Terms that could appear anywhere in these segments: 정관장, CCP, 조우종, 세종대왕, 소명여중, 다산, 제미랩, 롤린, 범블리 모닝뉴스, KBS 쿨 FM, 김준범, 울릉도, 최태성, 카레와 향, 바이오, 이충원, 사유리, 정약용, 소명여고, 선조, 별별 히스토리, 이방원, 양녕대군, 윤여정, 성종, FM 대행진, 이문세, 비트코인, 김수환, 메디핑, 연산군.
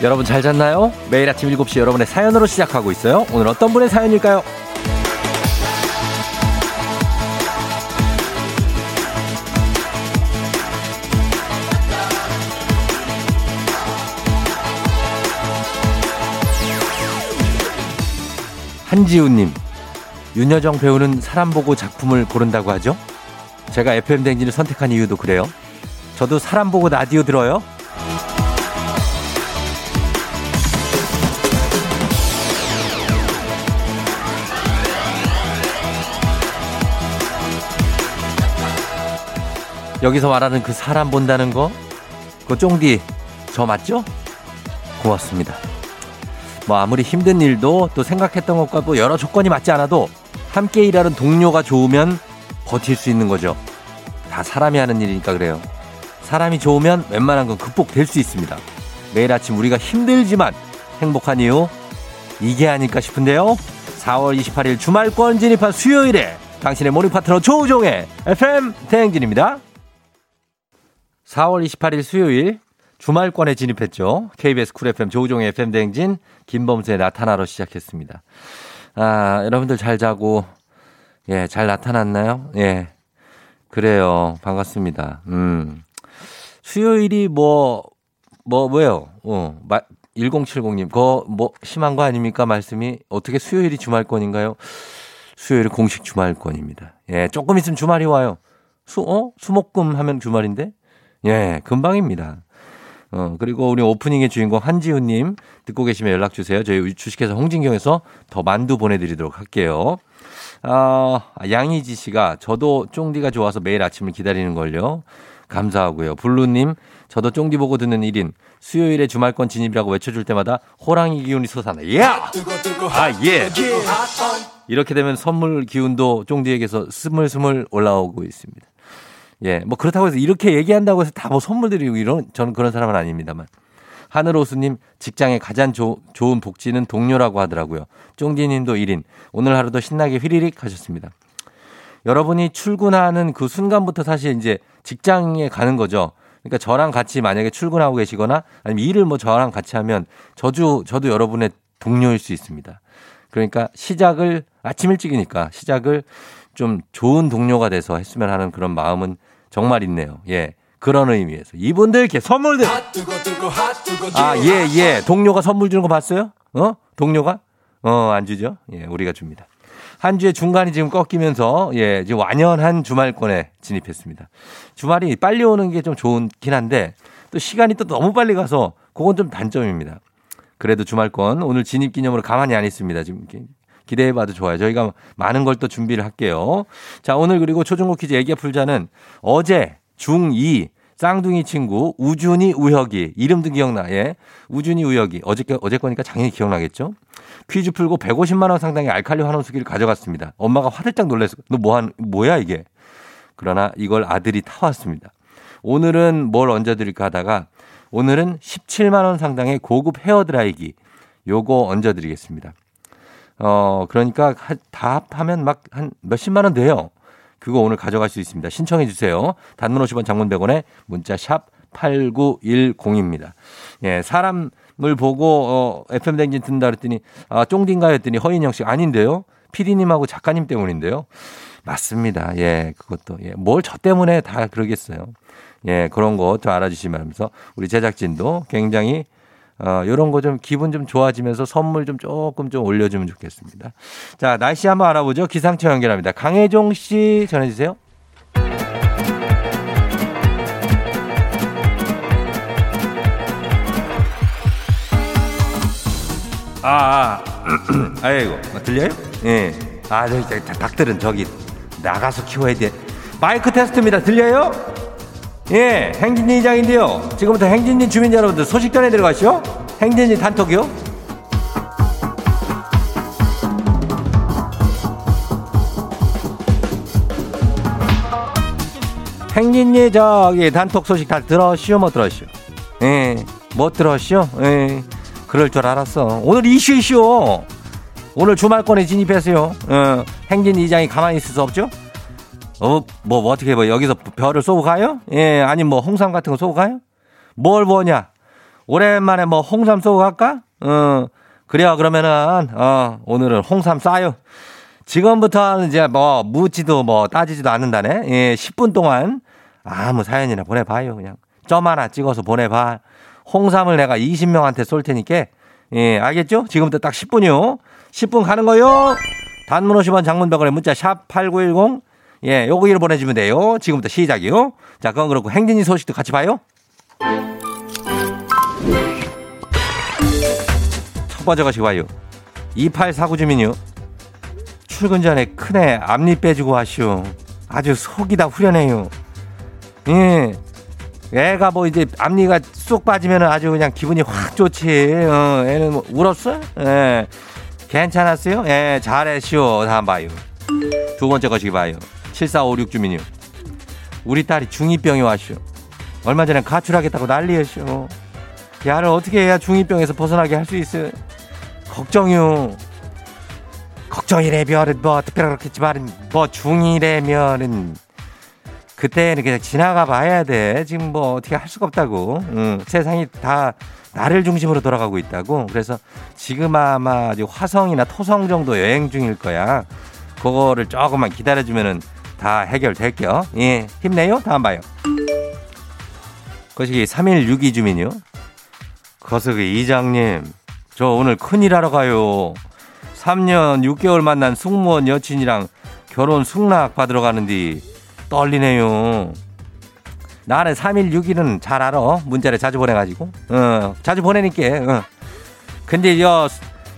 여러분 잘 잤나요? 매일 아침 7시 여러분의 사연으로 시작하고 있어요. 오늘 어떤 분의 사연일까요? 1지우님, 윤여정 배우는 사람 보고 작품을 고른다고 하죠? 제가 FM 대행진을 선택한 이유도 그래요. 저도 사람 보고 라디오 들어요. 여기서 말하는 그 사람 본다는 거, 그거 쫑디 저 맞죠? 고맙습니다. 뭐 아무리 힘든 일도 또 생각했던 것과 또 여러 조건이 맞지 않아도 함께 일하는 동료가 좋으면 버틸 수 있는 거죠. 다 사람이 하는 일이니까 그래요. 사람이 좋으면 웬만한 건 극복될 수 있습니다. 매일 아침 우리가 힘들지만 행복한 이유, 이게 아닐까 싶은데요. 4월 28일 주말권 진입한 수요일에 당신의 모닝 파트너 조우종의 FM 대행진입니다. 4월 28일 수요일 주말권에 진입했죠. KBS 쿨 FM 조우종의 FM 대행진, 김범수의 나타나러 시작했습니다. 아, 여러분들 잘 자고, 예, 잘 나타났나요? 예. 그래요. 반갑습니다. 수요일이 왜요? 1070님, 그거 뭐 심한 거 아닙니까? 말씀이. 어떻게 수요일이 주말권인가요? 수요일은 공식 주말권입니다. 예, 조금 있으면 주말이 와요. 수목금 하면 주말인데? 예, 금방입니다. 그리고 우리 오프닝의 주인공 한지훈님 듣고 계시면 연락 주세요. 저희 주식회사 홍진경에서 더 만두 보내드리도록 할게요. 양희지 씨가 저도 쫑디가 좋아서 매일 아침을 기다리는 걸요. 감사하고요. 블루님, 저도 쫑디 보고 듣는 1인, 수요일에 주말권 진입이라고 외쳐줄 때마다 호랑이 기운이 솟아나. Yeah! 아, 예! 이렇게 되면 선물 기운도 쫑디에게서 스물스물 올라오고 있습니다. 예, 뭐 그렇다고 해서 이렇게 얘기한다고 해서 다 뭐 선물 드리고 이런, 저는 그런 사람은 아닙니다만. 하늘호수님, 직장의 가장 좋은 복지는 동료라고 하더라고요. 쫑디님도 1인, 오늘 하루도 신나게 휘리릭 하셨습니다. 여러분이 출근하는 그 순간부터 사실 이제 직장에 가는 거죠. 그러니까 저랑 같이 만약에 출근하고 계시거나 아니면 일을 뭐 저랑 같이 하면 저도 여러분의 동료일 수 있습니다. 그러니까 시작을 아침 일찍이니까 시작을 좀 좋은 동료가 돼서 했으면 하는 그런 마음은 정말 있네요. 예, 그런 의미에서 이분들께 선물들. 아, 예, 동료가 선물 주는 거 봤어요? 동료가? 안 주죠? 예, 우리가 줍니다. 한 주의 중간이 지금 꺾이면서, 예, 지금 완연한 주말권에 진입했습니다. 주말이 빨리 오는 게 좀 좋긴 한데 또 시간이 또 너무 빨리 가서 그건 좀 단점입니다. 그래도 주말권 오늘 진입 기념으로 가만히 안 있습니다. 지금 이렇게. 기대해봐도 좋아요. 저희가 많은 걸 또 준비를 할게요. 자, 오늘 그리고 초중고 퀴즈 애기야 풀자는 어제 중2 쌍둥이 친구 우준이 우혁이 이름도 기억나. 예, 우준이 우혁이 어제 거니까 당연히 기억나겠죠. 퀴즈 풀고 150만 원 상당의 알칼리 환원수기를 가져갔습니다. 엄마가 화들짝 놀라서 너 뭐야 이게. 그러나 이걸 아들이 타왔습니다. 오늘은 뭘 얹어드릴까 하다가 오늘은 17만 원 상당의 고급 헤어드라이기 요거 얹어드리겠습니다. 그러니까 다 합하면 막 한 몇십만 원 돼요. 그거 오늘 가져갈 수 있습니다. 신청해 주세요. 단문 50원, 장문 100원에 문자 샵 8910입니다. 예, 사람을 보고 FM 댕진 든다 그랬더니 아, 쫑딘가 했더니 허인영 씨 아닌데요. PD님하고 작가님 때문인데요. 맞습니다. 예, 그것도. 예, 뭘 저 때문에 다 그러겠어요. 예, 그런 거 좀 알아주시면서 우리 제작진도 굉장히 요런 거 좀 기분 좀 좋아지면서 선물 좀 조금 좀 올려주면 좋겠습니다. 자, 날씨 한번 알아보죠. 기상청 연결합니다. 강혜종 씨 전해주세요. 아이고, 들려요? 예. 아, 저기, 닭들은 저기 나가서 키워야 돼. 마이크 테스트입니다. 들려요? 예, 행진이 이장인데요. 지금부터 행진이 주민 여러분들 소식 전해 들어가시죠. 행진이 단톡이요. 행진이 저기 단톡 소식 다 들었시오, 못 들었시오? 예, 못 들었시오? 예, 그럴 줄 알았어. 오늘 이슈. 오늘 주말권에 진입했어요. 행진이 이장이 가만히 있을 수 없죠? 어떻게 여기서 별을 쏘고 가요? 예, 아니 뭐 홍삼 같은 거 쏘고 가요? 뭘 보냐? 오랜만에 뭐 홍삼 쏘고 갈까? 그래요. 그러면은 오늘은 홍삼 싸요. 지금부터는 이제 뭐 묻지도 뭐 따지지도 않는다네. 예, 10분 동안 아무 사연이나 보내봐요. 그냥 점 하나 찍어서 보내봐. 홍삼을 내가 20명한테 쏠 테니까 예, 알겠죠? 지금부터 딱 10분이요. 10분 가는 거요. 단문 50원 장문병원에 문자 샵 8910 예, 요거기로 보내주면 돼요. 지금부터 시작이요. 자, 그건 그렇고 행진이 소식도 같이 봐요. 첫 번째 것이 와요. 2849 주민요. 출근 전에 큰애 앞니 빼주고 하시오. 아주 속이 다 후련해요. 예. 애가 뭐 이제 앞니가 쑥 빠지면 아주 그냥 기분이 확 좋지. 애는 뭐 울었어? 예. 괜찮았어요? 예, 잘했시오. 다음 봐요. 두 번째 것이 봐요. 7456 주민요. 우리 딸이 중2병이 왔쇼. 얼마 전에 가출하겠다고 난리였쇼. 야를 어떻게 해야 중2병에서 벗어나게 할 수 있어? 걱정요. 걱정이래면은 뭐 특별히 그렇겠지만 뭐 중2라면은 그때는 그냥 지나가 봐야 돼. 지금 뭐 어떻게 할 수가 없다고. 세상이 다 나를 중심으로 돌아가고 있다고. 그래서 지금 아마 화성이나 토성 정도 여행 중일 거야. 그거를 조금만 기다려주면은 다 해결될게요. 예, 힘내요. 다음 봐요. 거시기 3162 주민이요. 거시기 이장님, 저 오늘 큰일 하러 가요. 3년 6개월 만난 승무원 여친이랑 결혼 승낙 받으러 가는데 떨리네요. 나는 3162는 잘 알아. 문자를 자주 보내가지고. 자주 보내니까. 근데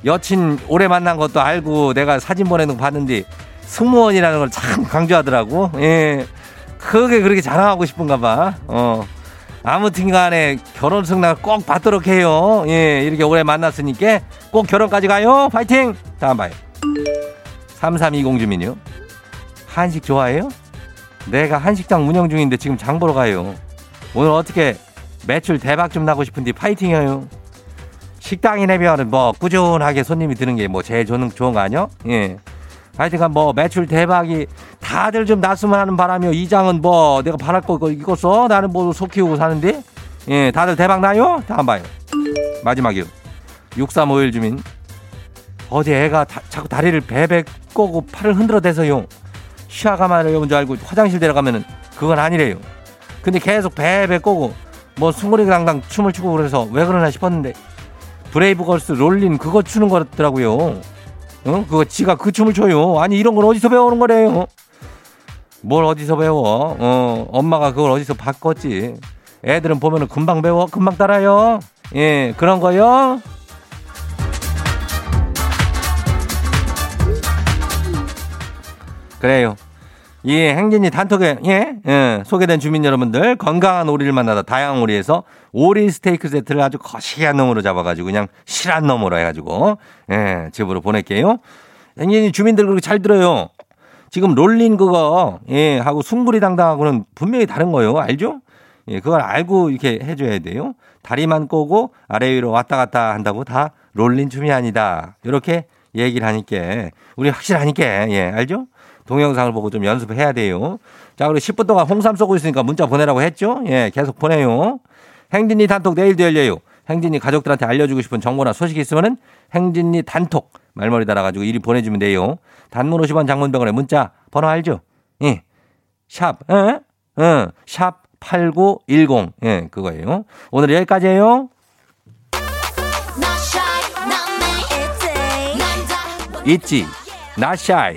여친 오래 만난 것도 알고 내가 사진 보내는 거 봤는데 승무원이라는 걸 참 강조하더라고. 예. 크게 그렇게 자랑하고 싶은가 봐. 아무튼 간에 결혼 승낙을 꼭 받도록 해요. 예. 이렇게 오래 만났으니까 꼭 결혼까지 가요. 파이팅! 다음 봐요. 3320 주민요. 한식 좋아해요? 내가 한식당 운영 중인데 지금 장 보러 가요. 오늘 어떻게 매출 대박 좀 나고 싶은데 파이팅 해요. 식당이라면 뭐 꾸준하게 손님이 드는 게 뭐 제일 좋은 거 아니요? 예. 하여튼간 뭐 매출 대박이 다들 좀 났으면 하는 바람이요. 이 장은 뭐 내가 바랄 거 이거 써? 나는 뭐 소 키우고 사는데? 예, 다들 대박 나요? 다음 봐요. 마지막이요. 6351 주민. 어제 애가 자꾸 다리를 베베 꼬고 팔을 흔들어대서요. 쉬어가마려운 줄 알고 화장실 데려가면은 그건 아니래요. 근데 계속 베베 꼬고 뭐 숭구리당당 춤을 추고 그래서 왜 그러나 싶었는데 브레이브걸스 롤린 그거 추는 거더라고요. 그거 지가 그 춤을 춰요. 아니 이런 걸 어디서 배우는 거래요? 뭘 어디서 배워? 엄마가 그걸 어디서 바꿨지. 애들은 보면은 금방 배워, 금방 따라요. 예, 그런 거요. 그래요. 예, 행진이 단톡에 소개된 주민 여러분들 건강한 오리를 만나다 다양한 오리에서 오리 스테이크 세트를 아주 거시기한 놈으로 잡아가지고 그냥 실한 놈으로 해가지고 예, 집으로 보낼게요. 행진이 주민들 그렇게 잘 들어요. 지금 롤린 그거 예, 하고 숭부리당당하고는 분명히 다른 거예요. 알죠? 예, 그걸 알고 이렇게 해줘야 돼요. 다리만 꼬고 아래 위로 왔다 갔다 한다고 다 롤린 춤이 아니다. 이렇게 얘기를 하니까 우리 확실하니까 예, 알죠? 동영상을 보고 좀 연습해야 돼요. 자, 그리고 10분 동안 홍삼 쏘고 있으니까 문자 보내라고 했죠? 예, 계속 보내요. 행진이 단톡 내일도 열려요. 행진이 가족들한테 알려주고 싶은 정보나 소식이 있으면은 행진이 단톡 말머리 달아가지고 이리 보내주면 돼요. 단문 50원 장문병원에 문자 번호 알죠? 예. 샵 8910. 예, 그거예요. 오늘 여기까지예요. 있지, not shy.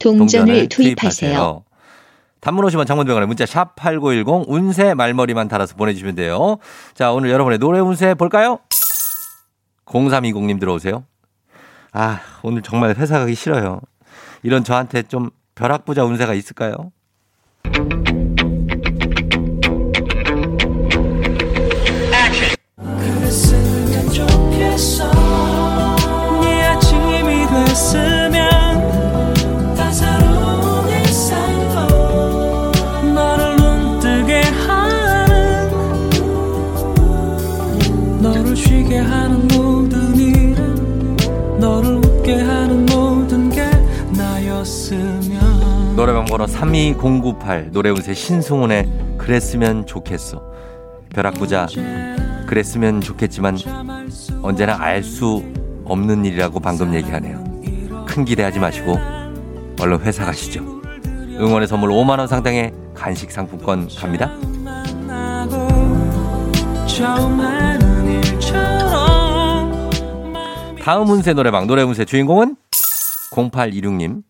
동전을 투입하세요. 단문 50원 장문병원에 문자 샵 8910 운세 말머리만 달아서 보내주시면 돼요. 자, 오늘 여러분의 노래 운세 볼까요? 0320님 들어오세요. 아, 오늘 정말 회사 가기 싫어요. 이런 저한테 좀 벼락부자 운세가 있을까요? 쉬게 하는 모든 일은 너를 웃게 하는 모든 게 나였으면. 노래방번호 32098 노래운세 신승훈의 그랬으면 좋겠어. 벼락부자 그랬으면 좋겠지만 언제나 알 수 없는 일이라고 방금 얘기하네요. 큰 기대하지 마시고 얼른 회사 가시죠. 응원의 선물 5만 원 상당의 간식 상품권 갑니다. 다음 운세 노래방 노래 운세 주인공은 0826님.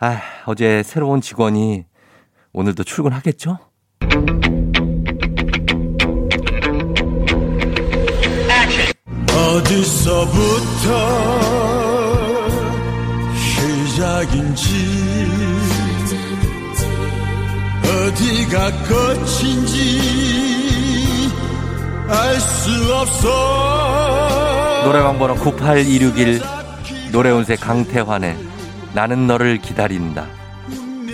아, 어제 새로운 직원이 오늘도 출근하겠죠? 어디서부터 시작인지 어디가 끝인지 알 수 없어. 노래방 번호 98161 노래운세 강태환의 나는 너를 기다린다.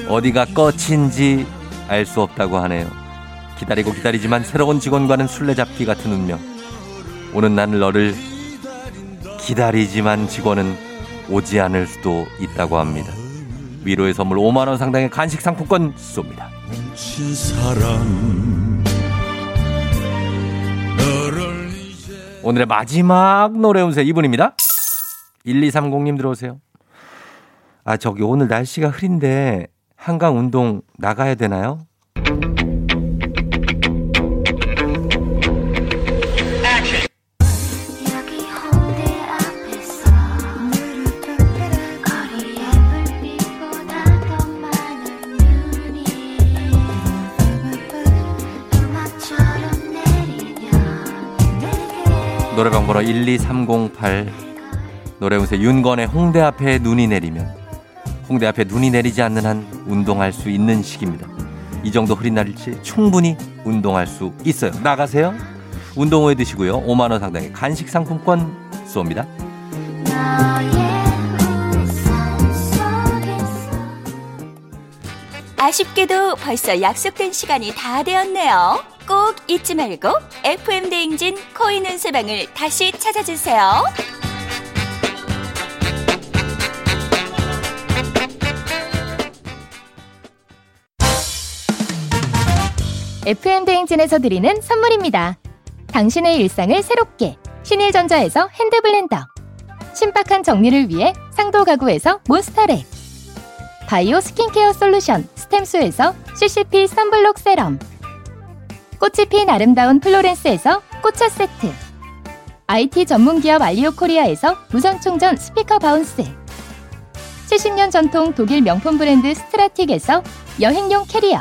어디가 끝인지 알 수 없다고 하네요. 기다리고 기다리지만 새로운 직원과는 술래잡기 같은 운명. 오는 날 너를 기다리지만 직원은 오지 않을 수도 있다고 합니다. 위로의 선물 5만 원 상당의 간식 상품권 쏩니다. 오늘의 마지막 노래 운세 이분입니다. 1230님 들어오세요. 아, 저기 오늘 날씨가 흐린데 한강 운동 나가야 되나요? 노래방 번호 12308 노래운세 윤건의 홍대 앞에 눈이 내리면. 홍대 앞에 눈이 내리지 않는 한 운동할 수 있는 시기입니다. 이 정도 흐린 날일지 충분히 운동할 수 있어요. 나가세요. 운동 후에 드시고요. 5만 원 상당의 간식 상품권 쏩니다. 아쉽게도 벌써 약속된 시간이 다 되었네요. 꼭 잊지 말고 FM 대행진 코인 운세방을 다시 찾아주세요. FM 대행진에서 드리는 선물입니다. 당신의 일상을 새롭게 신일전자에서 핸드블렌더, 신박한 정리를 위해 상도 가구에서 몬스터랩, 바이오 스킨케어 솔루션 스템수에서 CCP 선블록 세럼, 꽃이 핀 아름다운 플로렌스에서 꽃차 세트, IT 전문기업 알리오 코리아에서 무선충전 스피커 바운스, 70년 전통 독일 명품 브랜드 스트라틱에서 여행용 캐리어,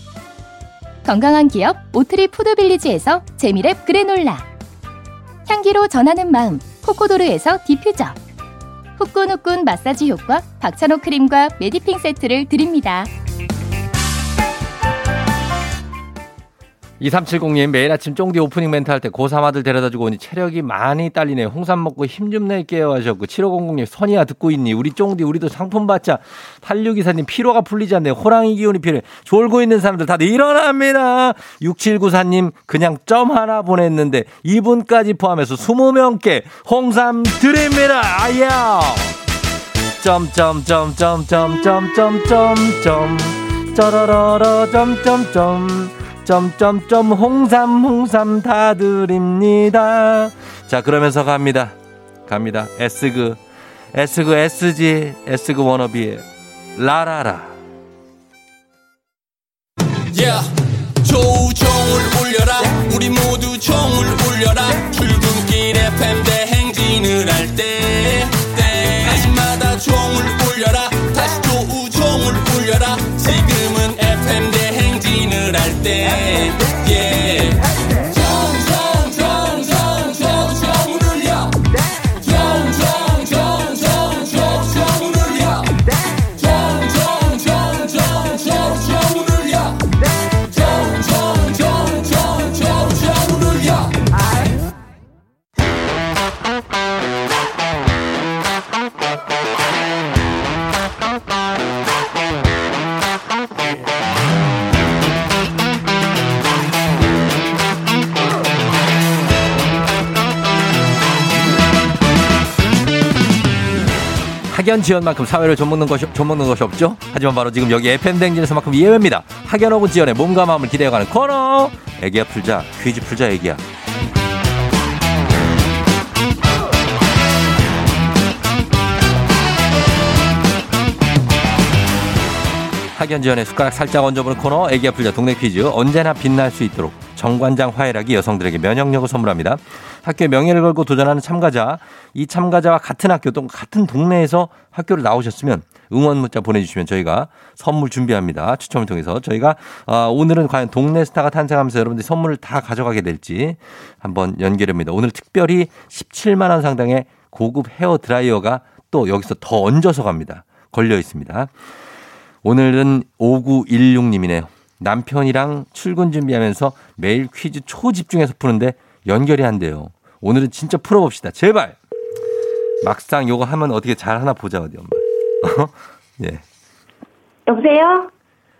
건강한 기업 오트리 푸드빌리지에서 제미랩 그래놀라, 향기로 전하는 마음 코코도르에서 디퓨저, 후끈후끈 마사지 효과 박찬호 크림과 메디핑 세트를 드립니다. 2370님 매일 아침 쫑디 오프닝 멘트 할 때 고3 아들 데려다주고 오니 체력이 많이 딸리네요. 홍삼 먹고 힘 좀 낼게요 하셨고 7500님 선이야 듣고 있니? 우리 쫑디 우리도 상품 받자. 8624님 피로가 풀리지 않네요. 호랑이 기운이 필요해. 졸고 있는 사람들 다들 일어납니다. 6794님 그냥 점 하나 보냈는데 이분까지 포함해서 20명께 홍삼 드립니다. 아야 점점점점점점점점점 짜라라라 점점점 점점점 홍삼 홍삼 다 드립니다. 자 그러면서 갑니다. 에스그 SG 에스그 워너비의 라라라. Yeah. 조우종을 울려라. Yeah. 우리 모두 종을 울려라. Yeah. 출근길 FM 대행진을 할 때 때마다 종을 울려라. 다시 조우종을 울려라. 지금은 FM 대행진을 할 때 학연 지연만큼 사회를 좀먹는 것이 없죠. 하지만 바로 지금 여기 FM 대행진에서만큼 예외입니다. 학연 혹은 지연의 몸과 마음을 기대어가는 코너. 애기야 풀자 퀴즈 풀자 애기야. 학연 지연의 숟가락 살짝 얹어보는 코너. 애기야 풀자 동네 퀴즈. 언제나 빛날 수 있도록 정관장 화해락이 여성들에게 면역력을 선물합니다. 학교에 명예를 걸고 도전하는 참가자, 이 참가자와 같은 학교 또는 같은 동네에서 학교를 나오셨으면 응원 문자 보내주시면 저희가 선물 준비합니다. 추첨을 통해서 저희가 오늘은 과연 동네 스타가 탄생하면서 여러분들이 선물을 다 가져가게 될지 한번 연결합니다. 오늘 특별히 17만 원 상당의 고급 헤어 드라이어가 또 여기서 더 얹어서 갑니다. 걸려 있습니다. 오늘은 5916님이네요. 남편이랑 출근 준비하면서 매일 퀴즈 초집중해서 푸는데 연결이 안 돼요. 오늘은 진짜 풀어봅시다. 제발. 막상 요거 하면 어떻게 잘하나 보자. 어디 엄마. 예. 여보세요?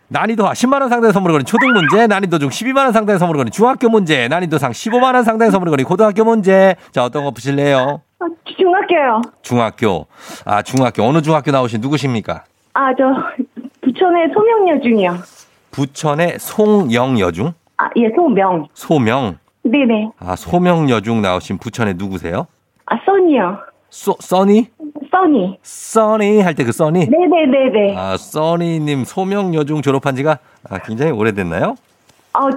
난이도 10만 원 상당의 선물을 거는 초등문제, 난이도 중 12만 원 상당의 선물을 거는 중학교 문제, 난이도 상 15만 원 상당의 선물을 거는 고등학교 문제. 자, 어떤 거 푸실래요? 중학교요. 중학교. 아, 중학교. 어느 중학교 나오신 누구십니까? 아, 저 부천의 소명여중이요. 부천의 송영여중? 아, 예, 소명. 소명. 네네. 아, 소명여중 나오신 부천에 누구세요? 아, 써니요. 써니? 써니. 써니 할 때 그 써니? 네네네네. 아, 써니님 소명여중 졸업한 지가 굉장히 오래됐나요?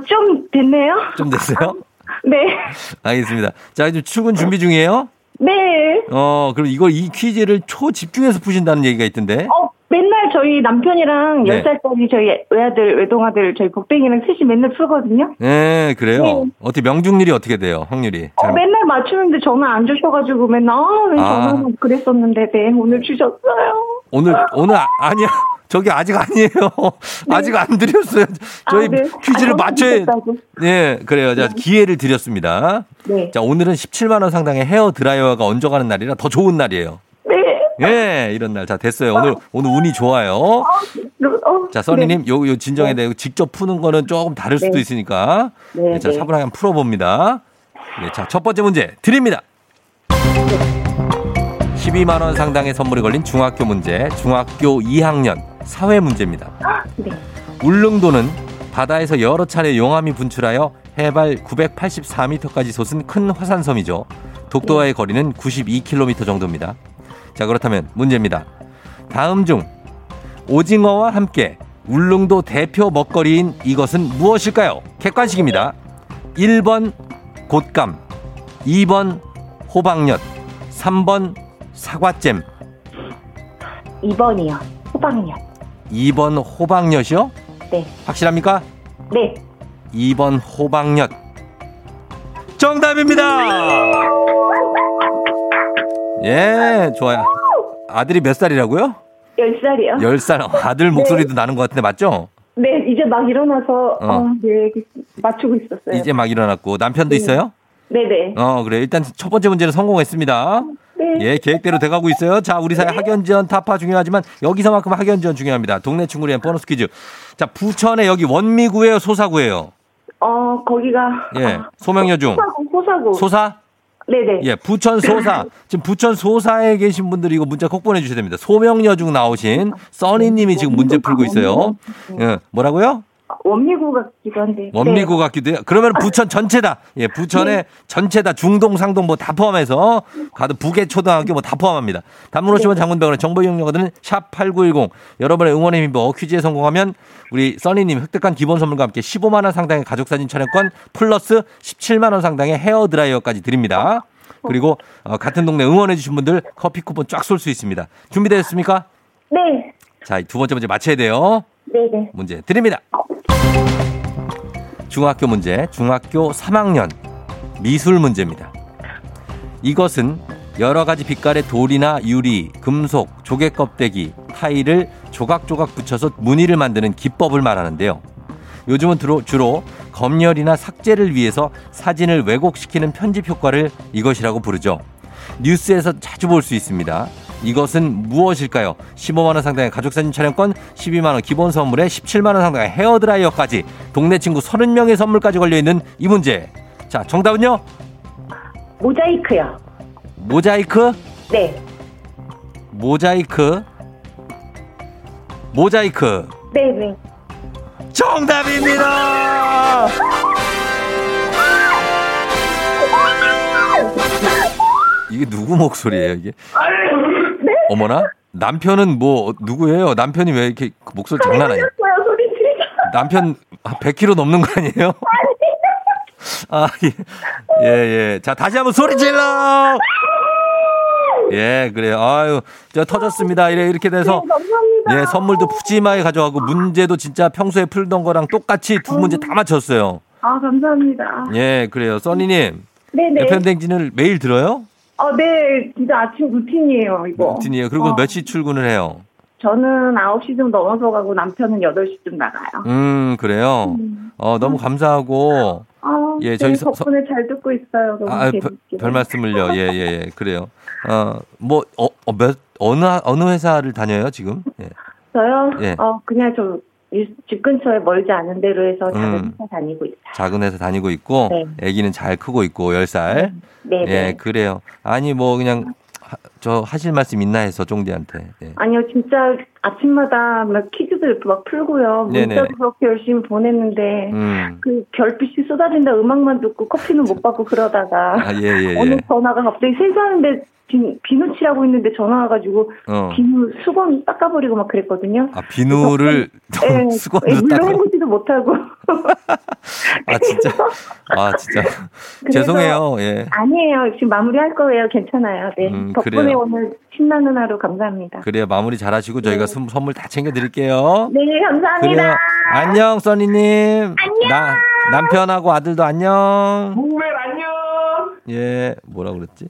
좀 됐네요. 좀 됐어요? 네. 알겠습니다. 자, 이제 출근 준비 중이에요? 네. 그럼 이 퀴즈를 초집중해서 푸신다는 얘기가 있던데. 맨날 저희 남편이랑 10살짜리 저희 외아들, 외동아들, 저희 복댕이랑 셋이 맨날 풀거든요. 네, 그래요? 네. 어떻게 명중률이 어떻게 돼요? 확률이? 맨날 맞추는데 전화 안 주셔가지고 맨날 전화 그랬었는데 네, 오늘 주셨어요. 오늘 아니야. 저기 아직 아니에요. 네. 아직 안 드렸어요. 저희 네. 퀴즈를 맞춰야. 네, 그래요. 자, 기회를 드렸습니다. 네. 자, 오늘은 17만 원 상당의 헤어 드라이어가 얹어가는 날이라 더 좋은 날이에요. 예, 이런 날. 자, 됐어요. 오늘 운이 좋아요. 자, 써니님, 요 진정에 대해 직접 푸는 거는 조금 다를 수도 있으니까. 네, 자, 사부랑 한번 풀어봅니다. 네, 자, 첫 번째 문제 드립니다. 12만 원 상당의 선물이 걸린 중학교 문제, 중학교 2학년 사회 문제입니다. 네. 울릉도는 바다에서 여러 차례 용암이 분출하여 해발 984m까지 솟은 큰 화산섬이죠. 독도와의 거리는 92km 정도입니다. 자, 그렇다면 문제입니다. 다음 중 오징어와 함께 울릉도 대표 먹거리인 이것은 무엇일까요? 객관식입니다. 1번 곶감, 2번 호박엿, 3번 사과잼. 2번이요. 호박엿. 2번 호박엿이요? 네. 확실합니까? 네. 2번 호박엿. 정답입니다. 예, 좋아요. 아들이 몇 살이라고요? 10살이요. 10살. 아들 목소리도 나는 것 같은데 맞죠? 네, 이제 막 일어나서 네, 맞추고 있었어요. 이제 막 일어났고. 남편도 네. 있어요? 네네. 그래. 일단 첫 번째 문제는 성공했습니다. 네. 예, 계획대로 돼가고 있어요. 자, 우리 사회 학연지원 타파 중요하지만 여기서만큼 학연지원 중요합니다. 동네 친구리엔 보너스 퀴즈. 자, 부천에 여기 원미구예요, 소사구예요? 거기가. 예, 소명여중. 소사구. 소사? 네네. 예, 부천 소사. 지금 부천 소사에 계신 분들이 이거 문자 꼭 보내주셔야 됩니다. 소명여중 나오신 써니님이 지금 문제 풀고 있어요. 예, 뭐라고요? 원미구 같기도 한데. 원미구 네. 같기도 해요. 그러면 부천 전체다. 예, 부천에 네. 전체다. 중동, 상동 뭐 다 포함해서 가도 북의 초등학교 뭐 다 포함합니다. 단문 50원 장문병원의 정보 이용료가들은 샵8910. 여러분의 응원의 힘입어 퀴즈에 성공하면 우리 써니님 획득한 기본 선물과 함께 15만 원 상당의 가족사진 촬영권 플러스 17만 원 상당의 헤어드라이어까지 드립니다. 그리고 같은 동네 응원해 주신 분들 커피 쿠폰 쫙 쏠 수 있습니다. 준비되셨습니까? 네. 자, 두 번째 문제 맞춰야 돼요. 네네. 문제 드립니다. 중학교 문제, 중학교 3학년 미술 문제입니다. 이것은 여러 가지 빛깔의 돌이나 유리, 금속, 조개 껍데기, 타일을 조각조각 붙여서 무늬를 만드는 기법을 말하는데요. 요즘은 주로 검열이나 삭제를 위해서 사진을 왜곡시키는 편집 효과를 이것이라고 부르죠. 뉴스에서 자주 볼 수 있습니다. 이것은 무엇일까요? 15만 원 상당의 가족사진 촬영권, 12만 원 기본 선물에 17만 원 상당의 헤어드라이어까지 동네 친구 30명의 선물까지 걸려있는 이 문제. 자, 정답은요? 모자이크요. 모자이크? 네. 모자이크. 모자이크. 네네. 정답입니다. 이게 누구 목소리예요, 이게? 어머나? 남편은 뭐 누구예요? 남편이 왜 이렇게 목소리 장난 아니에요? 남편 100kg 넘는 거 아니에요? 아, 예, 예. 자, 다시 한번 소리 질러! 예, 그래요. 아유, 저 터졌습니다. 이렇게 돼서. 예, 선물도 푸짐하게 가져가고 문제도 진짜 평소에 풀던 거랑 똑같이 두 문제 다 맞췄어요. 아, 감사합니다. 예, 그래요. 써니님. 네네. FM 대행진을 매일 들어요? 네. 진짜 아침 루틴이에요, 이거. 루틴이에요. 그리고 몇 시 출근을 해요? 저는 9시 좀 넘어서 가고 남편은 8시쯤 나가요. 그래요? 너무 감사하고. 예, 네, 저희 덕분에 잘 듣고 있어요. 너무 재밌게. 별 말씀을요. 예, 예, 예. 그래요. 뭐, 어느 회사를 다녀요, 지금? 예. 저요? 예. 그냥 좀. 집 근처에 멀지 않은 데로 해서 작은 회사 다니고 있어요. 작은 회사 다니고 있고, 네. 아기는 잘 크고 있고, 10살. 네. 예, 그래요. 아니, 뭐, 그냥, 저 하실 말씀 있나 해서, 쫑디한테. 예. 아니요, 진짜 아침마다 막 퀴즈도 이렇게 막 풀고요. 문자도 그렇게 열심히 보냈는데, 그 별빛이 쏟아진다 음악만 듣고 커피는 못 받고 그러다가, 예. 어느 전화가 갑자기 세수하는데, 비누 칠하고 있는데 전화 와가지고 비누 수건 닦아버리고 막 그랬거든요. 아, 비누를 수건으로 물러오지도 못하고. 아, 진짜. 아, 진짜. 죄송해요. 예. 아니에요. 지금 마무리할 거예요. 괜찮아요. 네. 덕분에 그래요. 오늘 신나는 하루 감사합니다. 그래요. 마무리 잘하시고 저희가 선물 다 챙겨드릴게요. 네, 감사합니다. 그래요. 안녕, 써니님. 안녕. 남편하고 아들도 안녕. 목멜 안녕. 예, 뭐라 그랬지?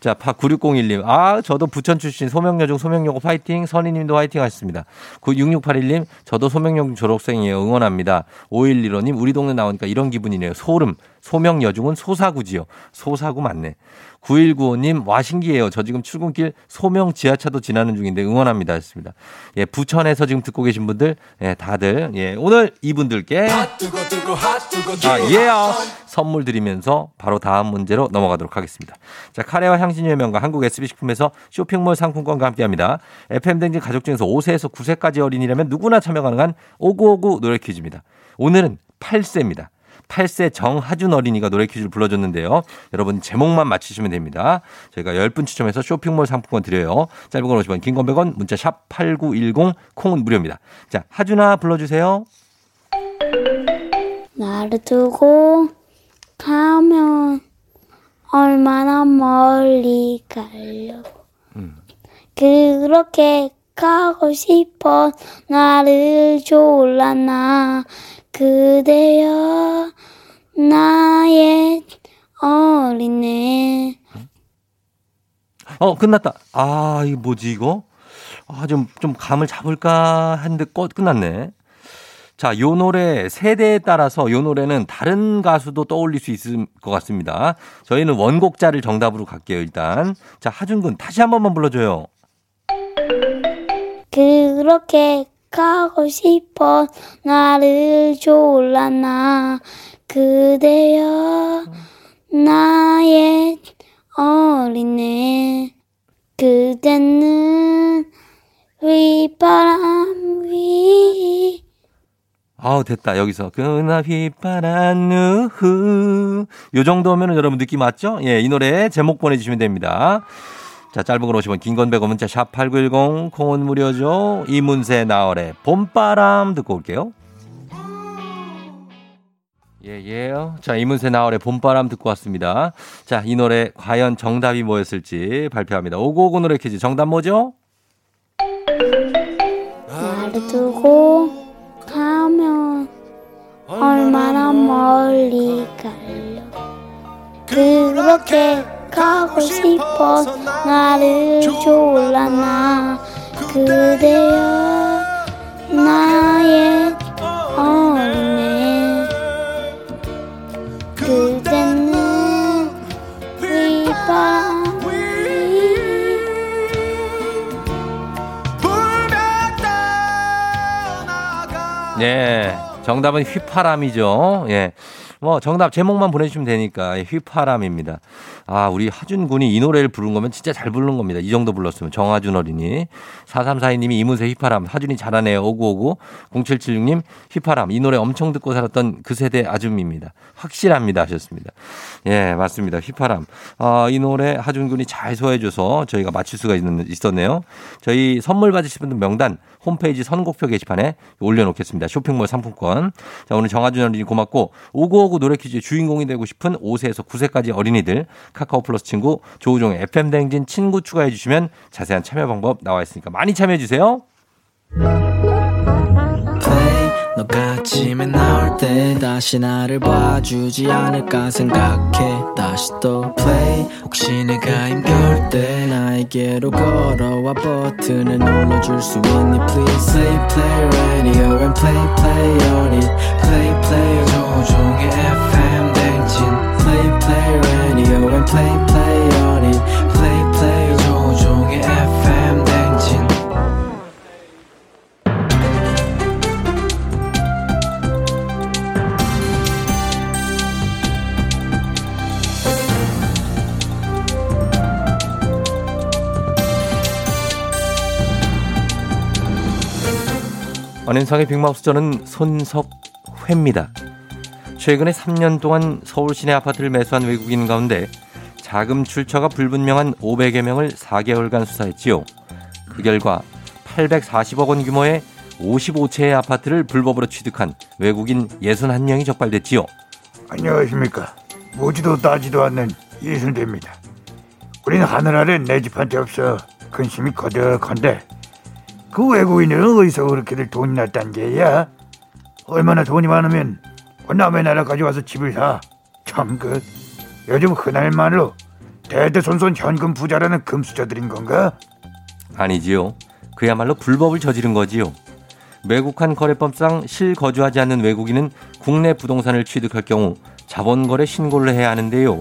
자, 9601님. 아, 저도 부천 출신 소명여중 소명여고 파이팅. 선희님도 파이팅 하셨습니다. 6681님. 저도 소명여중 졸업생이에요. 응원합니다. 5115님. 우리 동네 나오니까 이런 기분이네요. 소름. 소명여중은 소사구지요. 소사구 맞네. 9195님. 와, 신기해요. 저 지금 출근길 소명 지하차도 지나는 중인데 응원합니다 하셨습니다. 예, 부천에서 지금 듣고 계신 분들. 예, 다들. 예, 오늘 이분들께 선물 드리면서 바로 다음 문제로 넘어가도록 하겠습니다. 자, 카레와 향 신유의 명가 한국 SB 식품에서 쇼핑몰 상품권과 함께합니다. FM 댕진 가족 중에서 5세에서 9세까지 어린이라면 누구나 참여 가능한 5959 노래 퀴즈입니다. 오늘은 8세입니다. 8세 정하준 어린이가 노래 퀴즈를 불러줬는데요. 여러분 제목만 맞히시면 됩니다. 저희가 10분 추첨해서 쇼핑몰 상품권 드려요. 짧은 건 50원, 긴 건 100원, 문자 샵 8910, 콩은 무료입니다. 자, 하준아 불러주세요. 나를 두고 가면 얼마나 멀리 가려고 그렇게 가고 싶어 나를 졸라나 그대여 나의 어린애 끝났다. 아, 이거 뭐지 이거? 아, 좀 감을 잡을까 했는데 끝났네. 자, 요 노래 세대에 따라서 요 노래는 다른 가수도 떠올릴 수 있을 것 같습니다. 저희는 원곡자를 정답으로 갈게요, 일단. 자, 하준군 다시 한 번만 불러줘요. 그렇게 가고 싶어 나를 졸라나 그대여 나의 어린애 그대는 휘바람 휘 아우 됐다. 여기서 그나 휘바람 우후 요 정도면 여러분 느낌 맞죠? 예, 이 노래 제목 보내주시면 됩니다. 자, 짧은 걸 50원, 긴 건 100원, 문자 샵 8910, 콩은 무료죠. 이문세 나월의 봄바람 듣고 올게요. 예예요. 자, 이문세 나월의 봄바람 듣고 왔습니다. 자, 이 노래 과연 정답이 뭐였을지 발표합니다. 5959 노래 퀴즈 정답 뭐죠? 나를 두고 가면 얼마나 멀리 갈려 그렇게 가고 싶어 나를 졸라나 그대여 나의 어린애 그대는 휘바람 예, 정답은 휘파람이죠. 예. 뭐 정답 제목만 보내주시면 되니까 휘파람입니다. 아, 우리 하준 군이 이 노래를 부른 거면 진짜 잘 부른 겁니다. 이 정도 불렀으면. 정하준 어린이 4342님이 이문세 휘파람 하준이 잘하네요. 5959 0776님 휘파람 이 노래 엄청 듣고 살았던 그 세대 아줌입니다. 확실합니다 하셨습니다. 예, 맞습니다. 휘파람 이 노래 하준 군이 잘 소화해줘서 저희가 맞출 수가 있었네요. 저희 선물 받으실 분들 명단 홈페이지 선곡표 게시판에 올려놓겠습니다. 쇼핑몰 상품권. 자, 오늘 정하준 어린이 고맙고 5959 노래 퀴즈의 주인공이 되고 싶은 5세에서 9세까지 어린이들 카카오 플러스 친구 조우종 FM 대행진 친구 추가해 주시면 자세한 참여 방법 나와 있으니까 많이 참여해 주세요. 너가 아침에 나올 때 다시 나를 봐주지 않을까 생각해 다시 또 play 혹시 내가 힘겨울 때 나에게로 걸어와 버튼을 눌러줄 수 있니 please play play radio and play play on it play play 조종의 FM 댕진 play play radio and play play on it play play 조종의 FM 댕진 안윤상의 빅마우스 저는 손석회입니다. 최근에 3년 동안 서울 시내 아파트를 매수한 외국인 가운데 자금 출처가 불분명한 500여 명을 4개월간 수사했지요. 그 결과 840억 원 규모의 55채의 아파트를 불법으로 취득한 외국인 61명이 적발됐지요. 안녕하십니까. 모지도 따지도 않는 이순대입니다. 우린 하늘 아래 내 집 한 채 없어 근심이 거득한데 그 외국인들은 어디서 그렇게들 돈이 났단 게야? 얼마나 돈이 많으면 남의 나라까지 와서 집을 사? 참 그 요즘 흔할 말로 대대손손 현금 부자라는 금수저들인 건가? 아니지요. 그야말로 불법을 저지른 거지요. 매국한 거래법상 실거주하지 않는 외국인은 국내 부동산을 취득할 경우 자본거래 신고를 해야 하는데요.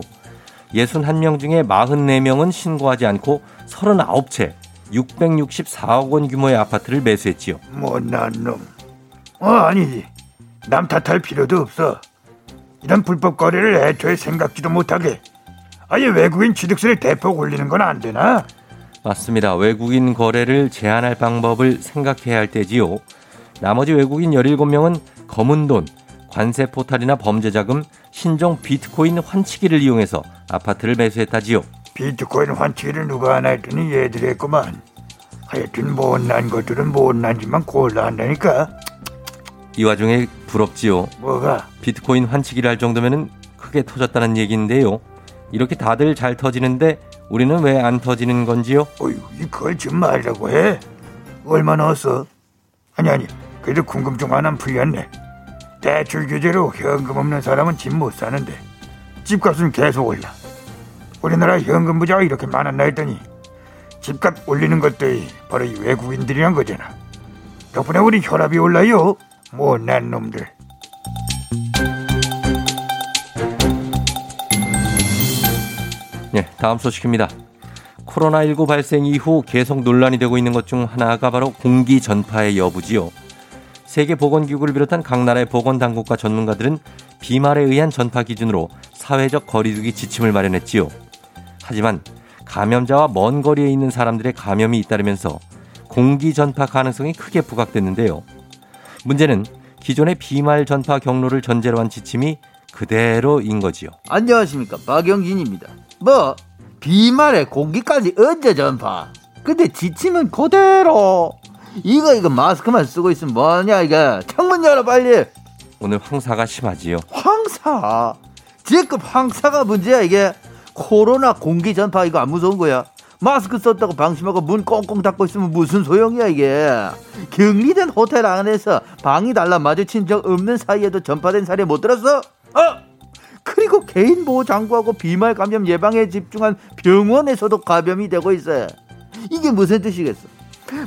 61명 중에 44명은 신고하지 않고 39채 664억 원 규모의 아파트를 매수했지요. 못난 놈. 아니지. 남 탓할 필요도 없어. 이런 불법 거래를 애초에 생각지도 못하게. 아예 외국인 취득세를 대폭 올리는 건 안 되나? 맞습니다. 외국인 거래를 제한할 방법을 생각해야 할 때지요. 나머지 외국인 17명은 검은 돈, 관세 포탈이나 범죄 자금, 신종 비트코인 환치기를 이용해서 아파트를 매수했다지요. 비트코인 환치기를 누가 하나 했더니 얘들이 했구만. 하여튼 못난 것들은 못난지만 골라한다니까. 이 와중에 부럽지요. 뭐가? 비트코인 환치기를 할 정도면 크게 터졌다는 얘기인데요. 이렇게 다들 잘 터지는데 우리는 왜 안 터지는 건지요? 어휴, 이걸 좀 말라고 해. 얼마 넣었어? 아니 그래도 궁금증 하나 풀렸네. 대출 규제로 현금 없는 사람은 집 못 사는데 집값은 계속 올라. 우리나라 현금 부자가 이렇게 많았나 했더니 집값 올리는 것들이 바로 이 외국인들이란 거잖아. 덕분에 우리 혈압이 올라요. 못난 놈들. 네, 다음 소식입니다. 코로나19 발생 이후 계속 논란이 되고 있는 것 중 하나가 바로 공기 전파의 여부지요. 세계보건기구를 비롯한 각 나라의 보건당국과 전문가들은 비말에 의한 전파 기준으로 사회적 거리두기 지침을 마련했지요. 하지만 감염자와 먼 거리에 있는 사람들의 감염이 잇따르면서 공기 전파 가능성이 크게 부각됐는데요. 문제는 기존의 비말 전파 경로를 전제로 한 지침이 그대로인 거지요. 안녕하십니까, 박영진입니다. 뭐 비말에 공기까지 언제 전파? 근데 지침은 그대로. 이거 마스크만 쓰고 있으면 뭐냐 이게. 창문 열어 빨리. 오늘 황사가 심하지요. 황사? 지금 황사가 문제야 이게. 코로나 공기 전파 이거 안 무서운 거야. 마스크 썼다고 방심하고 문 꽁꽁 닫고 있으면 무슨 소용이야 이게. 격리된 호텔 안에서 방이 달라 마주친 적 없는 사이에도 전파된 사례 못 들었어? 그리고 개인 보호 장구하고 비말 감염 예방에 집중한 병원에서도 감염이 되고 있어요. 이게 무슨 뜻이겠어?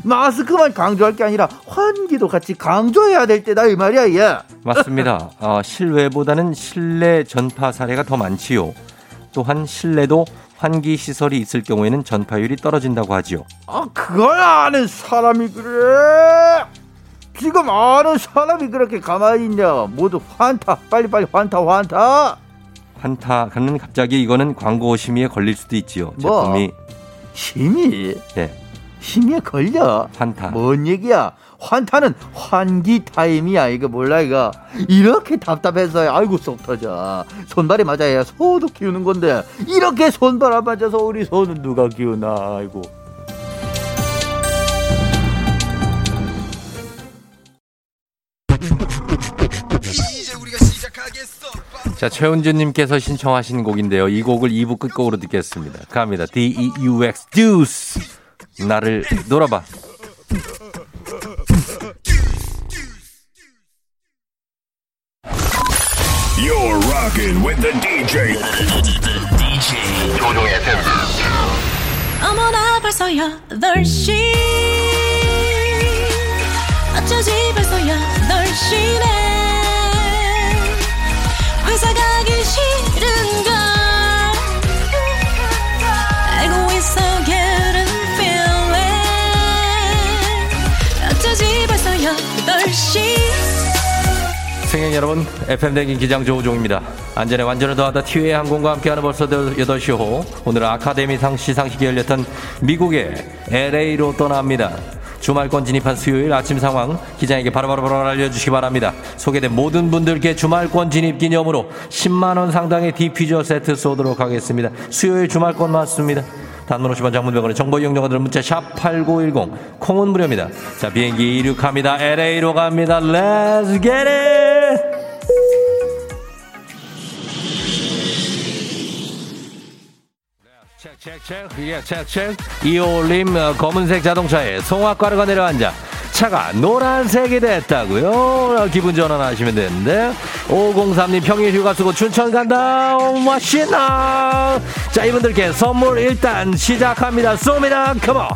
마스크만 강조할 게 아니라 환기도 같이 강조해야 될 때다 이 말이야 얘. 맞습니다. 실외보다는 실내 전파 사례가 더 많지요. 또한 실내도 환기 시설이 있을 경우에는 전파율이 떨어진다고 하지요. 그걸 아는 사람이 그래. 지금 아는 사람이 그렇게 가만히 있냐. 모두 환타, 빨리빨리 환타. 환타는 갑자기 이거는 광고 심의에 걸릴 수도 있지요. 제품이 심의? 네. 심의에 걸려? 환타. 뭔 얘기야? 환타는 환기 타임이야. 이거 몰라 이거. 이렇게 답답해서 아이고 속 터져. 손발이 맞아야 소도 키우는 건데 이렇게 손발 안 맞아서 우리 소는 누가 키우나. 아이고. 자, 최은주님께서 신청하신 곡인데요. 이 곡을 2부 끝곡으로 듣겠습니다. 갑니다. DEUX DEUCE 나를 놀아봐. You're rocking with the DJ. DJ 조종의 팬. 어머나 벌써 8시. 어쩌지 벌써 8시네. 회사 가기 싫은걸 알고 있어. Getting feeling 어쩌지 벌써 8시. 승객 여러분, FM 대행진 기장 조우종입니다. 안전에 완전을 더하다 티웨이 항공과 함께하는 벌써 8시 호. 오늘은 아카데미상 시상식이 열렸던 미국의 LA로 떠납니다. 주말권 진입한 수요일 아침 상황 기장에게 바로 알려주시기 바랍니다. 소개된 모든 분들께 주말권 진입 기념으로 10만원 상당의 디퓨저 세트 쏘도록 하겠습니다. 수요일 주말권 맞습니다. 단문 50원 장문병원의 정보 이용료가들은 문자 샵8910 콩은 무료입니다. 자, 비행기 이륙합니다. LA로 갑니다. Let's get it! 체크. 이올림 검은색 자동차에 송화가루가 내려앉아 차가 노란색이 됐다고요. 기분 전환하시면 되는데. 503님 평일 휴가 쓰고 춘천 간다. 맛있나. 자, 이분들께 선물 일단 시작합니다. 쏩니다. 컴온.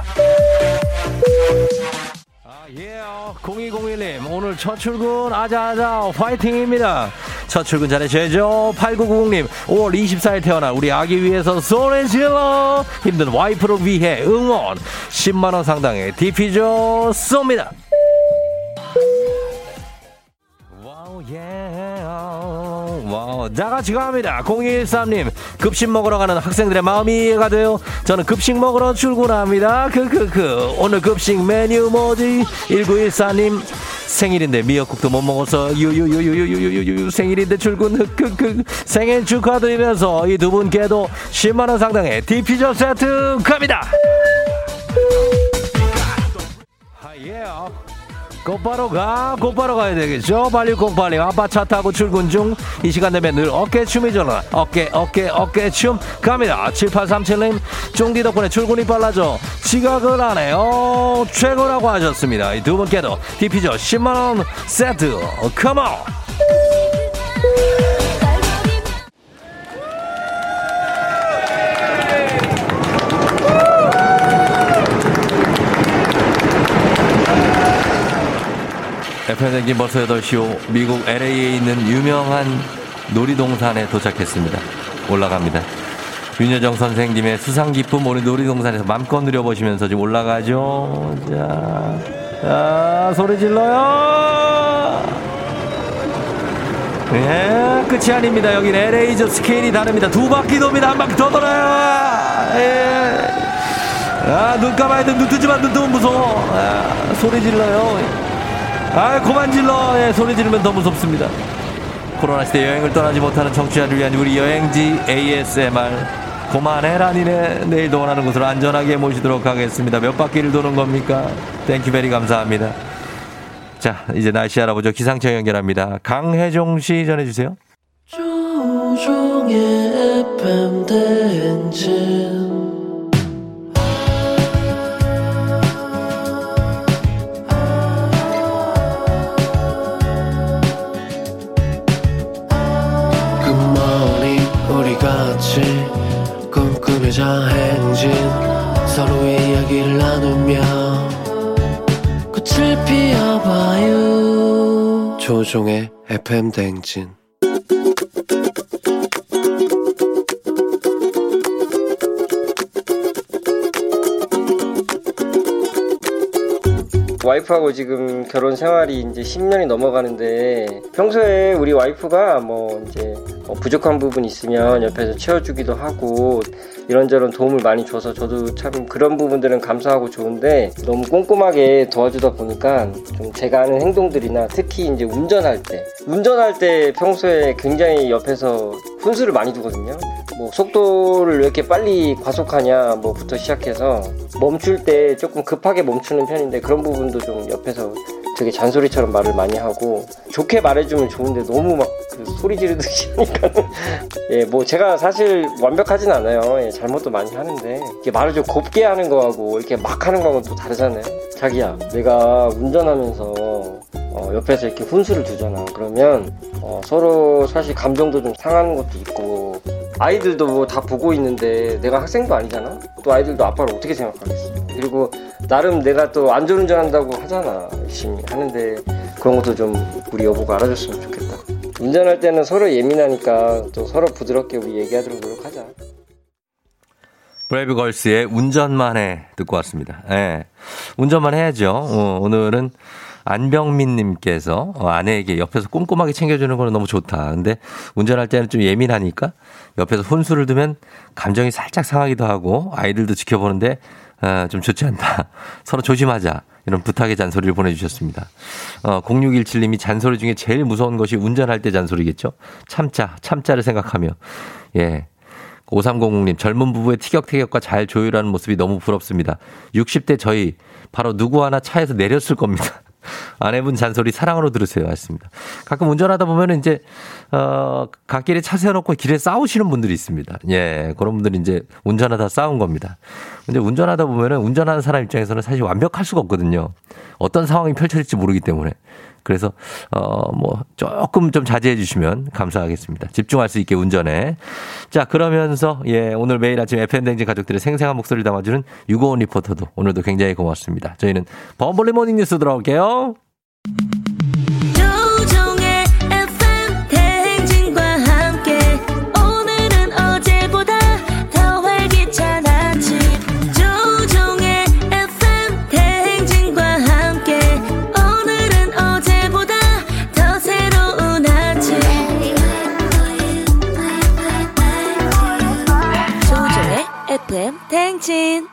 0201님 오늘 첫 출근 아자아자 화이팅입니다. 첫 출근 잘하셔야죠. 8990님 5월 24일 태어난 우리 아기 위해서 소리 질러. 힘든 와이프를 위해 응원. 10만원 상당의 디퓨저 쏩니다. 와우 예 와우 다같이 갑니다. 0213님 급식 먹으러 가는 학생들의 마음이 이해가 돼요. 저는 급식 먹으러 출근합니다. 오늘 급식 메뉴 뭐지? 1914님 생일인데 미역국도 못 먹어서 유유유유유유유 생일인데 출근 흑흑흑 생일 축하드리면서 이 두 분께도 10만원 상당의 디퓨저 세트 갑니다. 곧바로 가야 되겠죠. 8608님 아빠 차 타고 출근 중. 이 시간 되면 늘 어깨춤이잖아. 어깨춤 갑니다. 7837님 쫑디 덕분에 출근이 빨라져 지각을 안 해요. 최고라고 하셨습니다. 이 두 분께도 디피저 10만원 세트 컴온. 발표된 지 벌써 8시오 미국 LA에 있는 유명한 놀이동산에 도착했습니다. 올라갑니다. 윤여정 선생님의 수상기쁨 오늘 놀이동산에서 맘껏 누려보시면서 지금 올라가죠. 자, 소리 질러요. 예, 끝이 아닙니다. 여긴 LA죠. 스케일이 다릅니다. 두 바퀴 돕니다. 한 바퀴 더 돌아요. 예. 아, 눈 감아야 돼. 눈 뜨지만 눈 뜨면 무서워. 아, 소리 질러요. 아, 그만 질러. 예, 소리 지르면 더 무섭습니다. 코로나 시대 여행을 떠나지 못하는 청취자를 위한 우리 여행지 ASMR. 그만해라 니네. 내일도 원하는 곳으로 안전하게 모시도록 하겠습니다. 몇 바퀴를 도는 겁니까? 땡큐베리 감사합니다. 자, 이제 날씨 알아보죠. 기상청 연결합니다. 강혜종 씨 전해주세요. 조종의 FM 대행진 같이 꿈꾸며자 행진 서로의 이야기를 나누며 꽃을 피워봐요. 조종의 FM 대행진. 와이프하고 지금 결혼 생활이 이제 10년이 넘어가는데 평소에 우리 와이프가 뭐 이제 부족한 부분이 있으면 옆에서 채워주기도 하고 이런저런 도움을 많이 줘서 저도 참 그런 부분들은 감사하고 좋은데 너무 꼼꼼하게 도와주다 보니까 좀 제가 하는 행동들이나 특히 이제 운전할 때 평소에 굉장히 옆에서 훈수를 많이 두거든요. 뭐 속도를 왜 이렇게 빨리 과속하냐 뭐부터 시작해서 멈출 때 조금 급하게 멈추는 편인데 그런 부분도 좀 옆에서 되게 잔소리처럼 말을 많이 하고 좋게 말해주면 좋은데 너무 막 그 소리 지르듯이 하니까 예, 뭐 제가 사실 완벽하진 않아요. 예, 잘못도 많이 하는데 이렇게 말을 좀 곱게 하는 거하고 이렇게 막 하는 거하고는 또 다르잖아요. 자기야, 내가 운전하면서 옆에서 이렇게 훈수를 두잖아. 그러면 서로 사실 감정도 좀 상하는 것도 있고 아이들도 뭐 다 보고 있는데 내가 학생도 아니잖아. 또 아이들도 아빠를 어떻게 생각하겠어. 그리고 나름 내가 또 안전운전 한다고 하잖아. 열심히 하는데 그런 것도 좀 우리 여보가 알아줬으면 좋겠다. 운전할 때는 서로 예민하니까 또 서로 부드럽게 우리 얘기하도록 노력하자. 브레이브걸스의 운전만 해 듣고 왔습니다. 예, 운전만 해야죠. 오늘은 안병민 님께서 아내에게 옆에서 꼼꼼하게 챙겨주는 거는 너무 좋다. 근데 운전할 때는 좀 예민하니까 옆에서 혼수를 두면 감정이 살짝 상하기도 하고 아이들도 지켜보는데 좀 좋지 않다. 서로 조심하자. 이런 부탁의 잔소리를 보내주셨습니다. 0617님이 잔소리 중에 제일 무서운 것이 운전할 때 잔소리겠죠. 참자를 생각하며. 예. 5300님 젊은 부부의 티격태격과 잘 조율하는 모습이 너무 부럽습니다. 60대 저희 바로 누구 하나 차에서 내렸을 겁니다. 아내분 잔소리 사랑으로 들으세요. 맞습니다. 가끔 운전하다 보면 이제 갓길에 차 세워놓고 길에 싸우시는 분들이 있습니다. 예, 그런 분들이 이제 운전하다 싸운 겁니다. 근데 운전하다 보면은 운전하는 사람 입장에서는 사실 완벽할 수가 없거든요. 어떤 상황이 펼쳐질지 모르기 때문에. 그래서 뭐 조금 좀 자제해 주시면 감사하겠습니다. 집중할 수 있게 운전해. 자, 그러면서 예, 오늘 매일 아침 FM 대행진 가족들의 생생한 목소리를 담아주는 유고원 리포터도 오늘도 굉장히 고맙습니다. 저희는 범블리 모닝 뉴스 돌아올게요. 조종의 FM 대행진과 함께 오늘은 어제보다 더 활기찬 아침. 조종의 FM 대행진과 함께 오늘은 어제보다 더 새로운 아침. 조종의 FM 대행진.